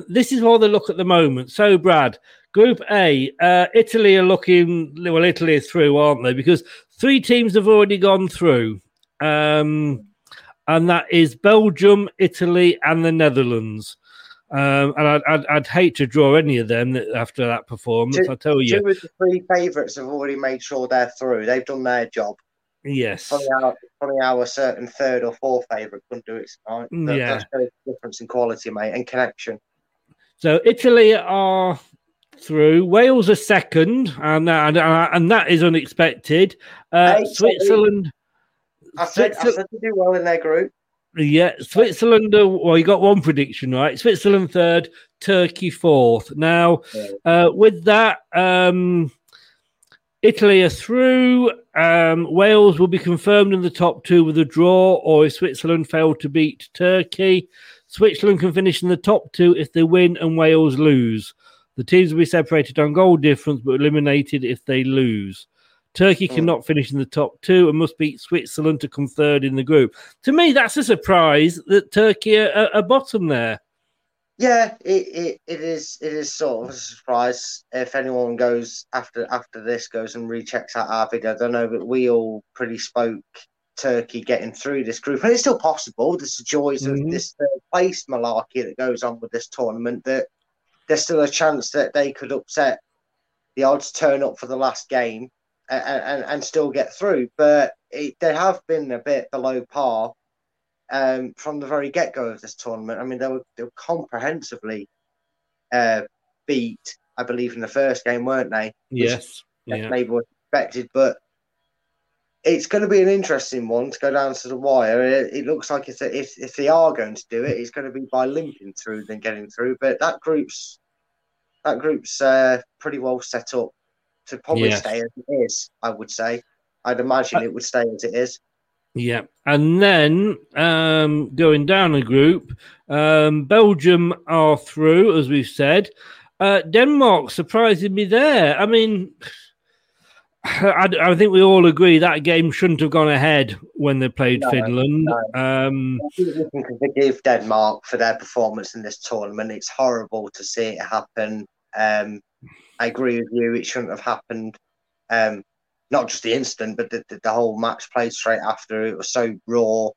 This is what they look at the moment. So, Brad, Group A, Italy are looking... Well, Italy are through, aren't they? Because three teams have already gone through. And that is Belgium, Italy and the Netherlands. And I'd hate to draw any of them after that performance, I tell you. Two of the three favourites have already made sure they're through. They've done their job. Yes. Funny how a certain third or fourth favourite couldn't do it tonight. Yeah. That's a difference in quality, mate, and connection. So Italy are through. Wales are second, and that is unexpected. Switzerland. I said they do well in their group. Yeah, Switzerland. Well, you got one prediction right. Switzerland third, Turkey fourth. Now, with that. Italy are through. Wales will be confirmed in the top two with a draw, or if Switzerland fail to beat Turkey, Switzerland can finish in the top two if they win and Wales lose. The teams will be separated on goal difference but eliminated if they lose. Turkey cannot finish in the top two and must beat Switzerland to come third in the group. To me, that's a surprise that Turkey are bottom there. Yeah, it is sort of a surprise. If anyone goes after this goes and rechecks out our video, I know that we all pretty spoke Turkey getting through this group, and it's still possible. There's the joys of this third place malarkey that goes on with this tournament. That there's still a chance that they could upset the odds, turn up for the last game, and still get through. But they have been a bit below par. From the very get-go of this tournament. I mean, they were comprehensively beat, I believe, in the first game, weren't they? Yes. Maybe was expected, but it's going to be an interesting one to go down to the wire. It looks like if they are going to do it, it's going to be by limping through than getting through. But that group's pretty well set up to probably stay as it is, I would say. I'd imagine it would stay as it is. Yeah, and then going down a group, Belgium are through, as we've said. Denmark surprising me there. I mean, I think we all agree that game shouldn't have gone ahead when they played Finland. No. I think we can forgive Denmark for their performance in this tournament. It's horrible to see it happen. I agree with you, it shouldn't have happened. Not just the incident, but the whole match played straight after. It was so raw.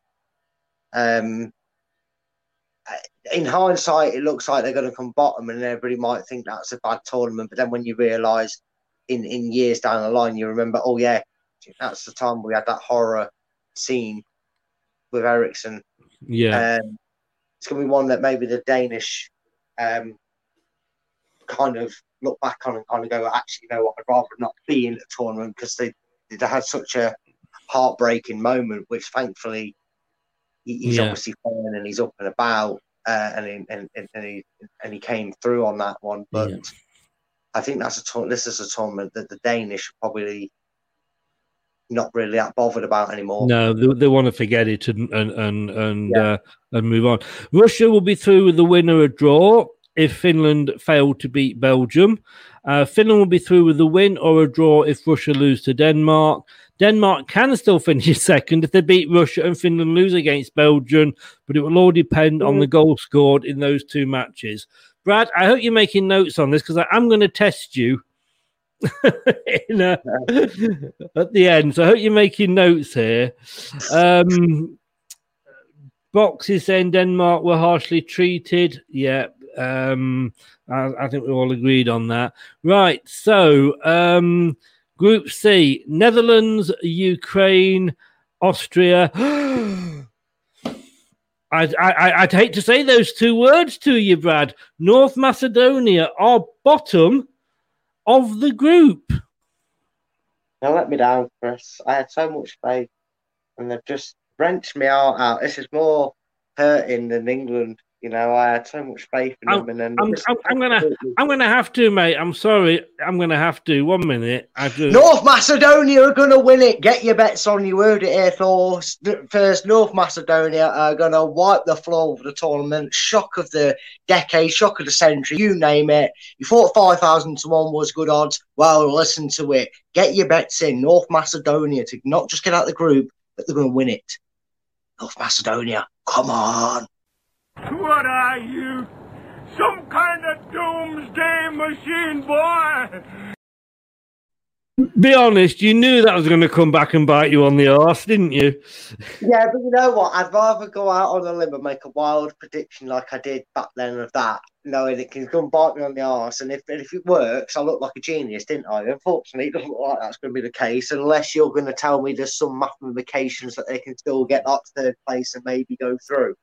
In hindsight, it looks like they're going to come bottom and everybody might think that's a bad tournament. But then when you realise in years down the line, you remember, oh, yeah, that's the time we had that horror scene with Ericsson. Yeah. It's going to be one that maybe the Danish kind of look back on and kind of go, actually, you know what, I'd rather not be in the tournament because they had such a heartbreaking moment, which thankfully he's obviously fine and he's up and about and he came through on that one. But I think this is a tournament that the Danish probably not really that bothered about anymore. No, they want to forget it and move on. Russia will be through with the winner a draw if Finland fail to beat Belgium. Finland will be through with a win or a draw if Russia lose to Denmark. Denmark can still finish second if they beat Russia and Finland lose against Belgium, but it will all depend on the goal scored in those two matches. Brad, I hope you're making notes on this because I'm going to test you at the end. So I hope you're making notes here. Box is saying Denmark were harshly treated. Yeah. I think we all agreed on that. Right, so Group C, Netherlands, Ukraine, Austria. I'd hate to say those two words to you, Brad. North Macedonia are bottom of the group. Now let me down, Chris. I had so much faith, and they've just wrenched me heart out. This is more hurting than England. You know, I had so much faith in them. And then I'm gonna have to, mate. I'm sorry. I'm gonna have to. 1 minute. North Macedonia are gonna win it. Get your bets on. You heard it here first. North Macedonia are gonna wipe the floor of the tournament. Shock of the decade. Shock of the century. You name it. You thought 5,000 to 1 was good odds. Well, listen to it. Get your bets in. North Macedonia to not just get out of the group, but they're gonna win it. North Macedonia, come on. What are you? Some kind of doomsday machine, boy? Be honest, you knew that was going to come back and bite you on the arse, didn't you? Yeah, but you know what? I'd rather go out on a limb and make a wild prediction like I did back then of that, knowing it can come and bite me on the arse. And if it works, I look like a genius, didn't I? Unfortunately, it doesn't look like that's going to be the case, unless you're going to tell me there's some mathematications that they can still get up to third place and maybe go through.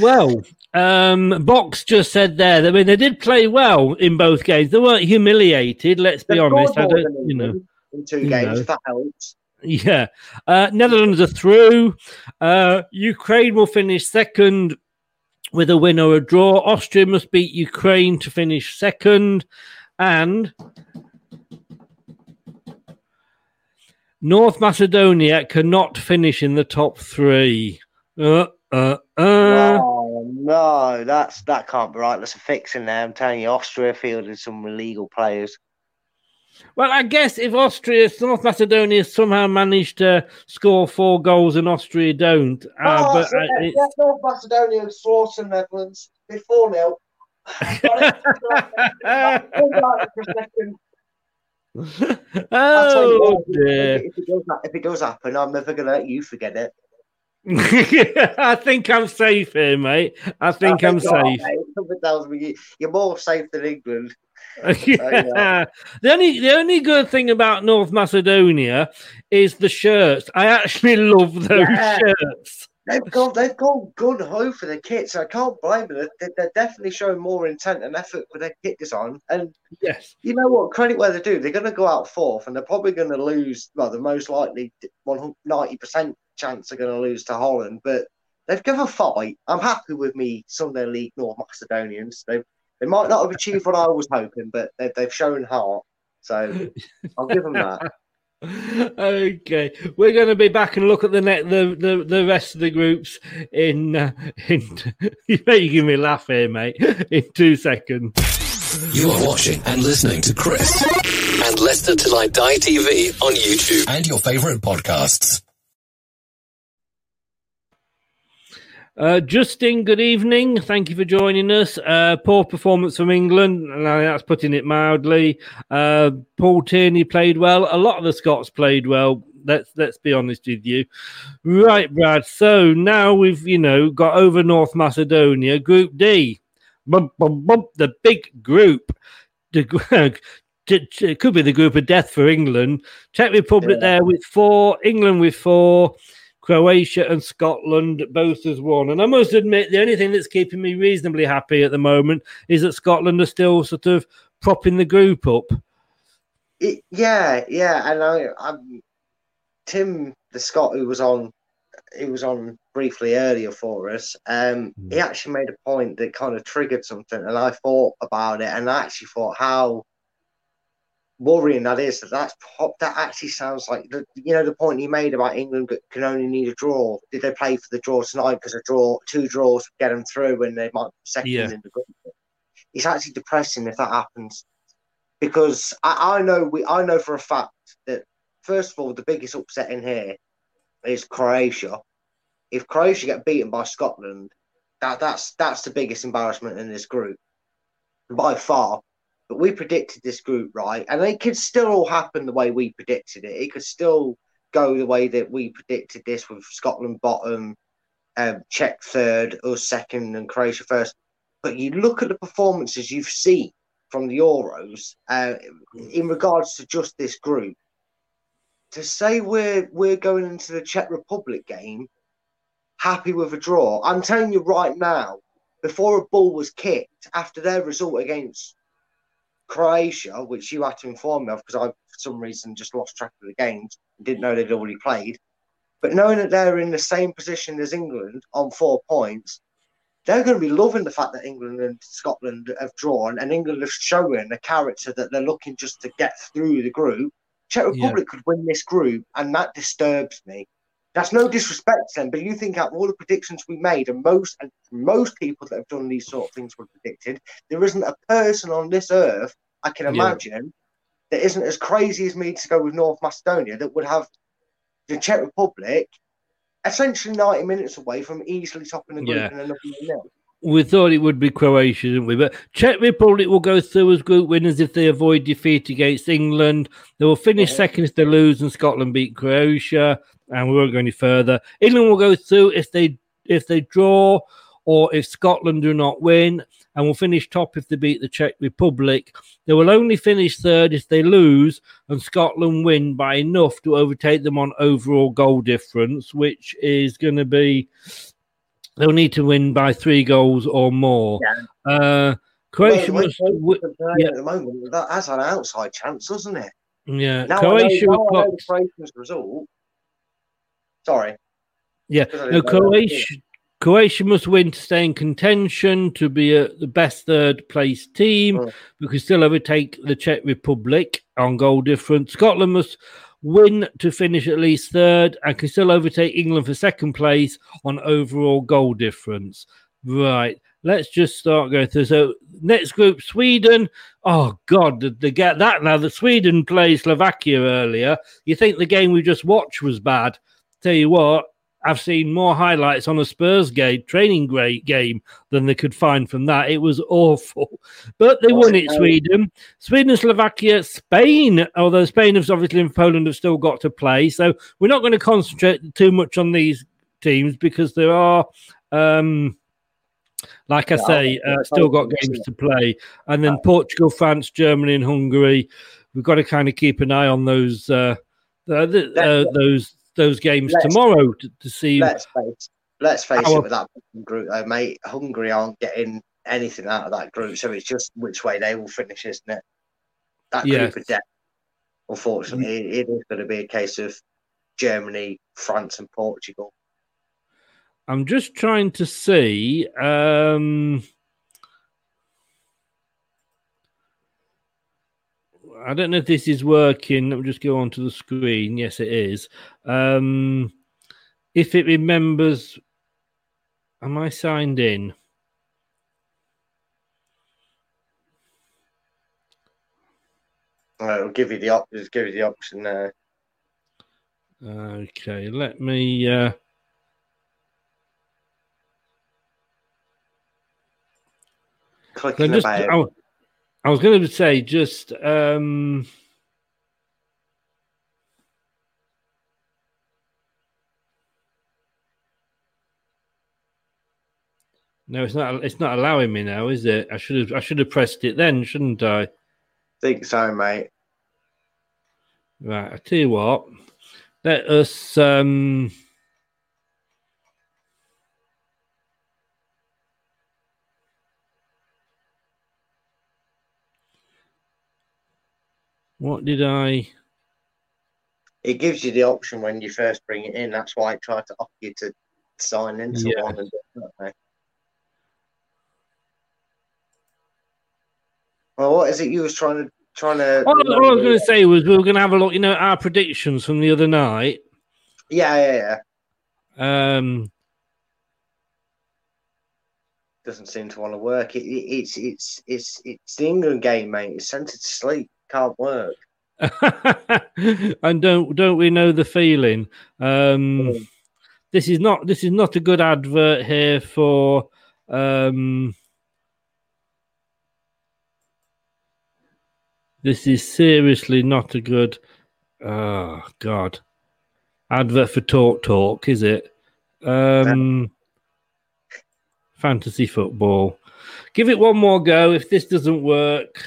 Well, Box just said there. I mean, they did play well in both games. They weren't humiliated. Let's be honest. I don't, in two games, that helps. Yeah, Netherlands are through. Ukraine will finish second with a win or a draw. Austria must beat Ukraine to finish second, and North Macedonia cannot finish in the top three. Oh, no, that can't be right. That's a fix in there. I'm telling you, Austria fielded some illegal players. Well, I guess if North Macedonia somehow managed to score 4 goals and Austria don't. North Macedonia slaughtered the Netherlands. They're 4-0. Oh, dear. If it does happen, I'm never going to let you forget it. I think I'm safe here, mate. I think I'm safe. You're more safe than England. Yeah. The only good thing about North Macedonia is the shirts. I actually love those shirts. They've gone gung-ho for the kits. I can't blame them. They're definitely showing more intent and effort with their kit design. And yes, you know what? Credit where they do. They're going to go out fourth, and they're probably going to lose. Well, the most likely 90%. Chance are going to lose to Holland, but they've given a fight. I'm happy with me Sunday League North Macedonians. They might not have achieved what I was hoping, but they've shown heart. So I'll give them that. Okay, we're going to be back and look at the rest of the groups in you know, you give me a laugh here, mate. In 2 seconds. You are watching and listening to Chris and Leicester Till I Die TV on YouTube and your favourite podcasts. Justin, good evening. Thank you for joining us. Poor performance from England, and that's putting it mildly. Paul Tierney played well. A lot of the Scots played well. Let's be honest with you. Right, Brad. So now we've got over North Macedonia. Group D, the big group. It could be the group of death for England. Czech Republic there with 4. England with 4. Croatia and Scotland both as 1. And I must admit, the only thing that's keeping me reasonably happy at the moment is that Scotland are still sort of propping the group up. And I'm Tim, the Scot who was on briefly earlier for us, he actually made a point that kind of triggered something, and I thought about it, and I actually thought how worrying that is, that actually sounds like, the point you made about England can only need a draw. Did they play for the draw tonight? Because two draws would get them through and they might be second in the group. It's actually depressing if that happens, because I know for a fact that, first of all, the biggest upset in here is Croatia. If Croatia get beaten by Scotland, that's the biggest embarrassment in this group by far. But we predicted this group right, and it could still all happen the way we predicted it. It could still go the way that we predicted this, with Scotland bottom, Czech third, us second, and Croatia first. But you look at the performances you've seen from the Euros in regards to just this group. To say we're going into the Czech Republic game happy with a draw, I'm telling you right now, before a ball was kicked, after their result against Croatia, which you had to inform me of, because I, for some reason, just lost track of the games and didn't know they'd already played. But knowing that they're in the same position as England on 4 points, they're going to be loving the fact that England and Scotland have drawn, and England have shown the character that they're looking just to get through the group. Czech Republic could win this group, and that disturbs me. That's no disrespect to them, but you think out of all the predictions we made, and most people that have done these sort of things were predicted, there isn't a person on this earth, I can imagine, that isn't as crazy as me to go with North Macedonia, that would have the Czech Republic essentially 90 minutes away from easily topping the group and another nil. We thought it would be Croatia, didn't we? But Czech Republic will go through as group winners if they avoid defeat against England. They will finish second if they lose and Scotland beat Croatia. And we won't go any further. England will go through if they draw or if Scotland do not win, and will finish top if they beat the Czech Republic. They will only finish third if they lose and Scotland win by enough to overtake them on overall goal difference, which is going to be... They'll need to win by 3 goals or more. Yeah. Croatia at the moment, that's an outside chance, isn't it? Yeah. Now Croatia I know Croatia's result. Sorry. Yeah. No, Croatia must win to stay in contention, to be the best third place team. Oh. We can still overtake the Czech Republic on goal difference. Scotland must win to finish at least third and can still overtake England for second place on overall goal difference. Right, let's just start going through. So next group, Sweden. Oh, God, did they get that now? The Sweden played Slovakia earlier. You think the game we just watched was bad. Tell you what, I've seen more highlights on a Spurs training game than they could find from that. It was awful. But they won it, Sweden. Sweden, Slovakia, Spain. Although Spain has obviously and Poland have still got to play. So we're not going to concentrate too much on these teams because there are, still got games to play. And then Portugal, France, Germany and Hungary. We've got to kind of keep an eye on those games tomorrow to see. Let's face it with that group, though, mate. Hungary aren't getting anything out of that group, so it's just which way they will finish, isn't it? That group of death. Unfortunately, it is going to be a case of Germany, France, and Portugal. I'm just trying to see. I don't know if this is working. Let me just go onto the screen. Yes, it is. If it remembers... Am I signed in? It'll give you the option there. Okay, let me... Clicking about... I was going to say just no, it's not allowing me now, is it? I should have pressed it then, shouldn't I? Think so, mate. Right, I tell you what. Let us It gives you the option when you first bring it in. That's why I tried to offer you to sign into one and do that. Well, what is it you was trying to trying to. All I was going to say was we were going to have a look, you know, our predictions from the other night. Yeah. Doesn't seem to want to work. It's the England game, mate. It's sent to sleep. Can't work. And don't we know the feeling? This is not a good advert here for. This is seriously not a good. Oh God, advert for Talk, is it? Fantasy football. Give it one more go. If this doesn't work,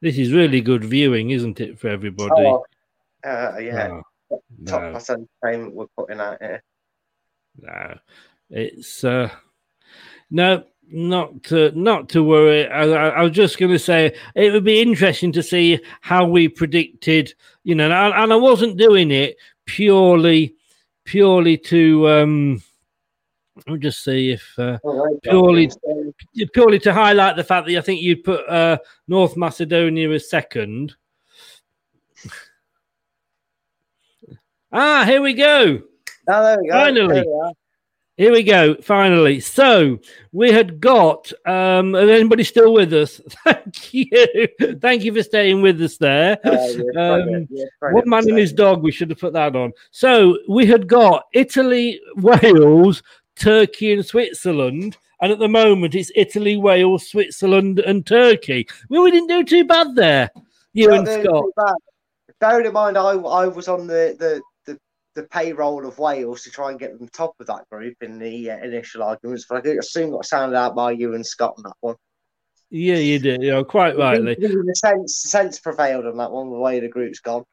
this is really good viewing, isn't it, for everybody? Top class entertainment we're putting out here. No, it's not to worry. I was just going to say it would be interesting to see how we predicted. You know, and I wasn't doing it purely to let me just see if purely to highlight the fact that I think you put North Macedonia as second. Here we go. Oh, there we go. Finally. Here we go. Finally. So we had got is anybody still with us? Thank you. Thank you for staying with us there. One man and his dog, we should have put that on. So we had got Italy, Wales, Turkey, and Switzerland. And at the moment it's Italy, Wales, Switzerland, and Turkey. Well, we didn't do too bad there. And Scott. Bearing in mind I was on the payroll of Wales to try and get them top of that group in the initial arguments, but I soon got sounded out by you and Scott on that one. Yeah, you did. Yeah, quite rightly. The sense prevailed on that one, the way the group's gone.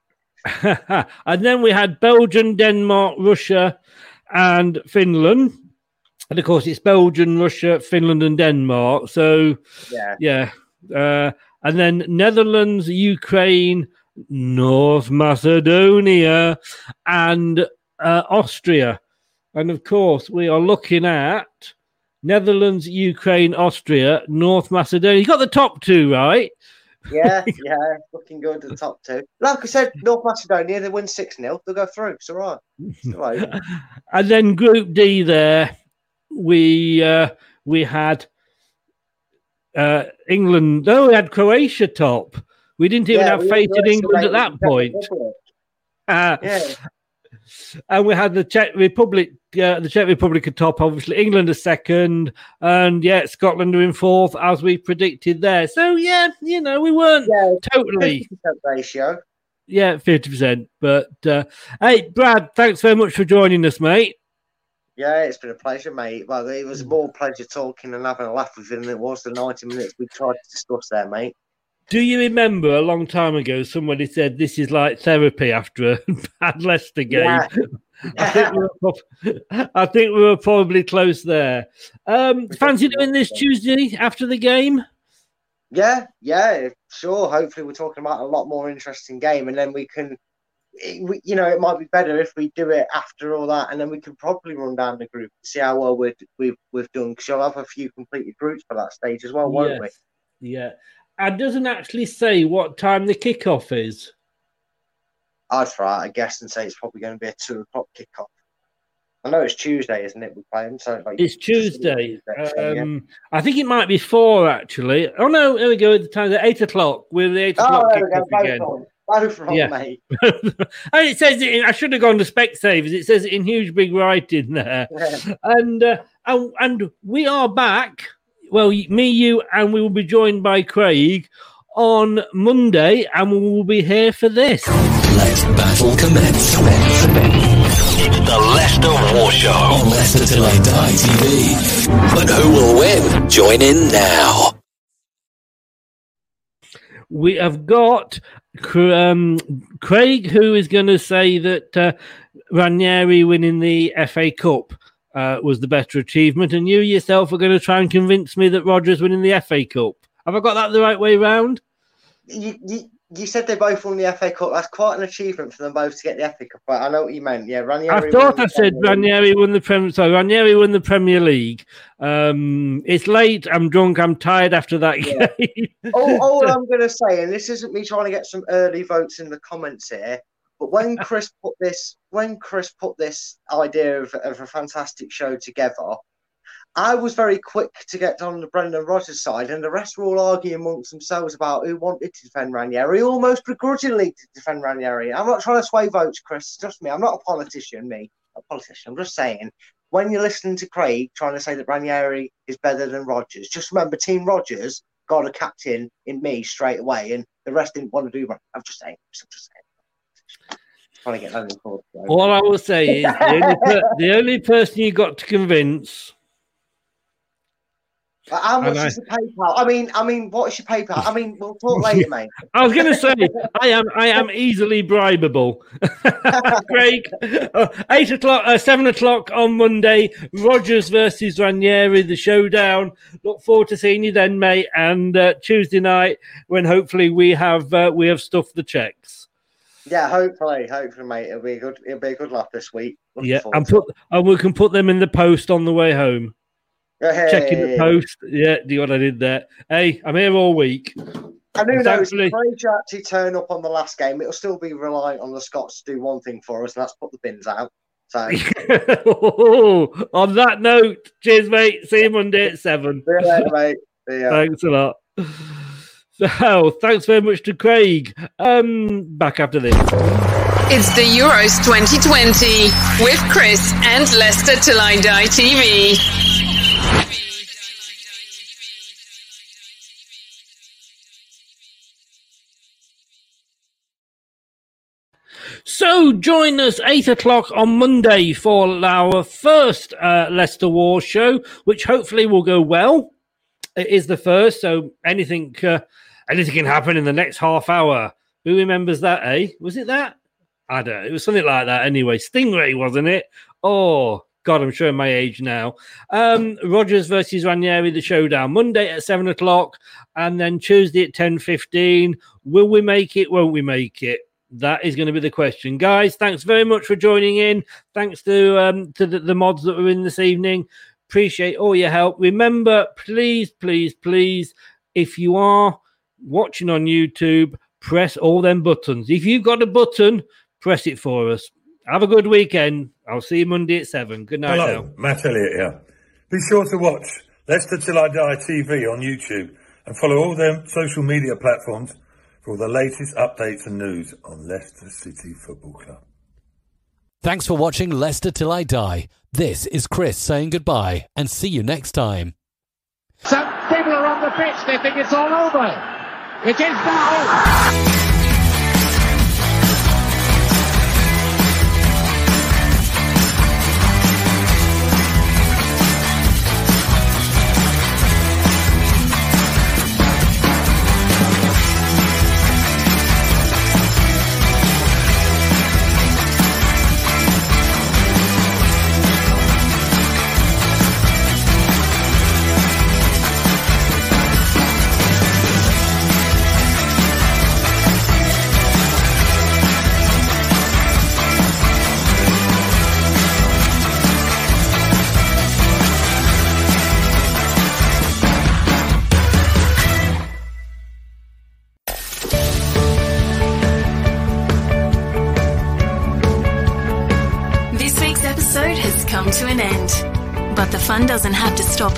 And then we had Belgium, Denmark, Russia, and Finland. And of course, it's Belgium, Russia, Finland, and Denmark. So, yeah. And then Netherlands, Ukraine, North Macedonia, and Austria. And of course, we are looking at Netherlands, Ukraine, Austria, North Macedonia. You got the top two, right? Yeah, looking good to the top two. Like I said, North Macedonia, they win 6-0. They'll go through. It's all right. And then Group D there, we had England. No, we had Croatia top. We didn't even have faith in England at that point. And we had the Czech Republic at top, obviously. England are second. And, Scotland are in fourth, as we predicted there. So, we weren't totally... 50% ratio. Yeah, 50%. But, hey, Brad, thanks very much for joining us, mate. Yeah, it's been a pleasure, mate. Well, it was more pleasure talking and having a laugh with you than it was the 90 minutes we tried to discuss there, mate. Do you remember a long time ago somebody said this is like therapy after a bad Leicester game? Yeah. I think we were probably close there. Fancy doing this Tuesday after the game? Yeah, sure. Hopefully we're talking about a lot more interesting game, and then we can, it might be better if we do it after all that, and then we can probably run down the group and see how well we've done, because you'll have a few completed groups for that stage as well, won't we? Yeah. And doesn't actually say what time the kickoff is. I'd try, I guess, and say it's probably going to be a 2:00 kickoff. I know it's Tuesday, isn't it? We're playing, so it's Tuesday. I think it might be 4 actually. Oh no, there we go. The time's at 8:00. We're the 8:00 kickoff again. Mate. And it says it. I should have gone to Specsavers. It says it in huge big writing there. Yeah. And we are back. Well, me, you, and we will be joined by Craig on Monday, and we will be here for this. Let battle commence. It's the Leicester War Show on Leicester Till I Die TV. But who will win? Join in now. We have got Craig, who is going to say that Ranieri winning the FA Cup was the better achievement, and you yourself are going to try and convince me that Rodgers winning the FA Cup. Have I got that the right way round? You, you, You said they both won the FA Cup. That's quite an achievement for them both to get the FA Cup. But I know what you meant. Yeah, Ranieri. I thought I said Ranieri won the Premier. So Ranieri won the Premier League. It's late. I'm drunk. I'm tired after that game. All I'm going to say, and this isn't me trying to get some early votes in the comments here, but when Chris put this, idea of a fantastic show together, I was very quick to get on the Brendan Rodgers side, and the rest were all arguing amongst themselves about who wanted to defend Ranieri, almost begrudgingly to defend Ranieri. I'm not trying to sway votes, Chris. It's just me. I'm not a politician, I'm just saying, when you're listening to Craig trying to say that Ranieri is better than Rodgers, just remember Team Rodgers got a captain in me straight away, and the rest didn't want to do that. I'm just saying. Trying to get that in court, so. All I will say is the only person you got to convince... How much is your PayPal? I mean, what is your PayPal? I mean, we'll talk later, mate. I was going to say, I am easily bribable. Craig, 8 o'clock, 7 o'clock on Monday, Rodgers versus Ranieri, the showdown. Look forward to seeing you then, mate. And Tuesday night, when hopefully we have stuffed the checks. Yeah, hopefully, mate. It'll be a good laugh this week. And we can put them in the post on the way home. Hey. Checking the post. Yeah, do you know what I did there? Hey, I'm here all week. And who knows, if Fraser actually turn up on the last game, it'll still be reliant on the Scots to do one thing for us, and that's put the bins out. So, on that note, cheers, mate. See you Monday at 7. See you later, mate. See you. Thanks a lot. So, thanks very much to Craig. Back after this. It's the Euros 2020 with Chris and Leicester Till I Die TV. So join us 8 o'clock on Monday for our first Leicester War show, which hopefully will go well. It is the first, so anything can happen in the next half hour. Who remembers that, eh? Was it that? I don't know. It was something like that anyway. Stingray, wasn't it? Oh, God, I'm showing my age now. Rodgers versus Ranieri, the showdown, Monday at 7 o'clock, and then Tuesday at 10:15. Will we make it? Won't we make it? That is going to be the question. Guys, thanks very much for joining in. Thanks to the mods that were in this evening. Appreciate all your help. Remember, please, please, please, if you are watching on YouTube, press all them buttons. If you've got a button, press it for us. Have a good weekend. I'll see you Monday at 7. Good night. Hello, now. Matt Elliott here. Be sure to watch Leicester Till I Die TV on YouTube and follow all their social media platforms for all the latest updates and news on Leicester City Football Club. Thanks for watching Leicester Till I Die. This is Chris saying goodbye and see you next time. Some people are on the pitch, they think it's all over. It is now over. Fun doesn't have to stop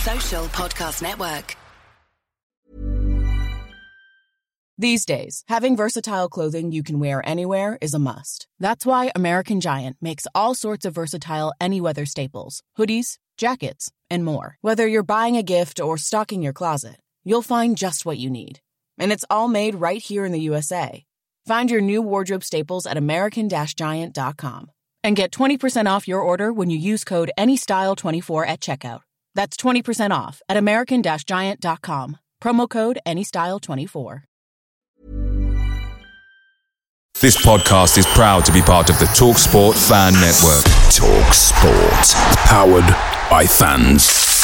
Social Podcast Network. These days, having versatile clothing you can wear anywhere is a must. That's why American Giant makes all sorts of versatile any-weather staples, hoodies, jackets, and more. Whether you're buying a gift or stocking your closet, you'll find just what you need. And it's all made right here in the USA. Find your new wardrobe staples at american-giant.com. And get 20% off your order when you use code ANYSTYLE24 at checkout. That's 20% off at american-giant.com. Promo code ANYSTYLE24. This podcast is proud to be part of the TalkSport Fan Network. TalkSport. Powered by fans.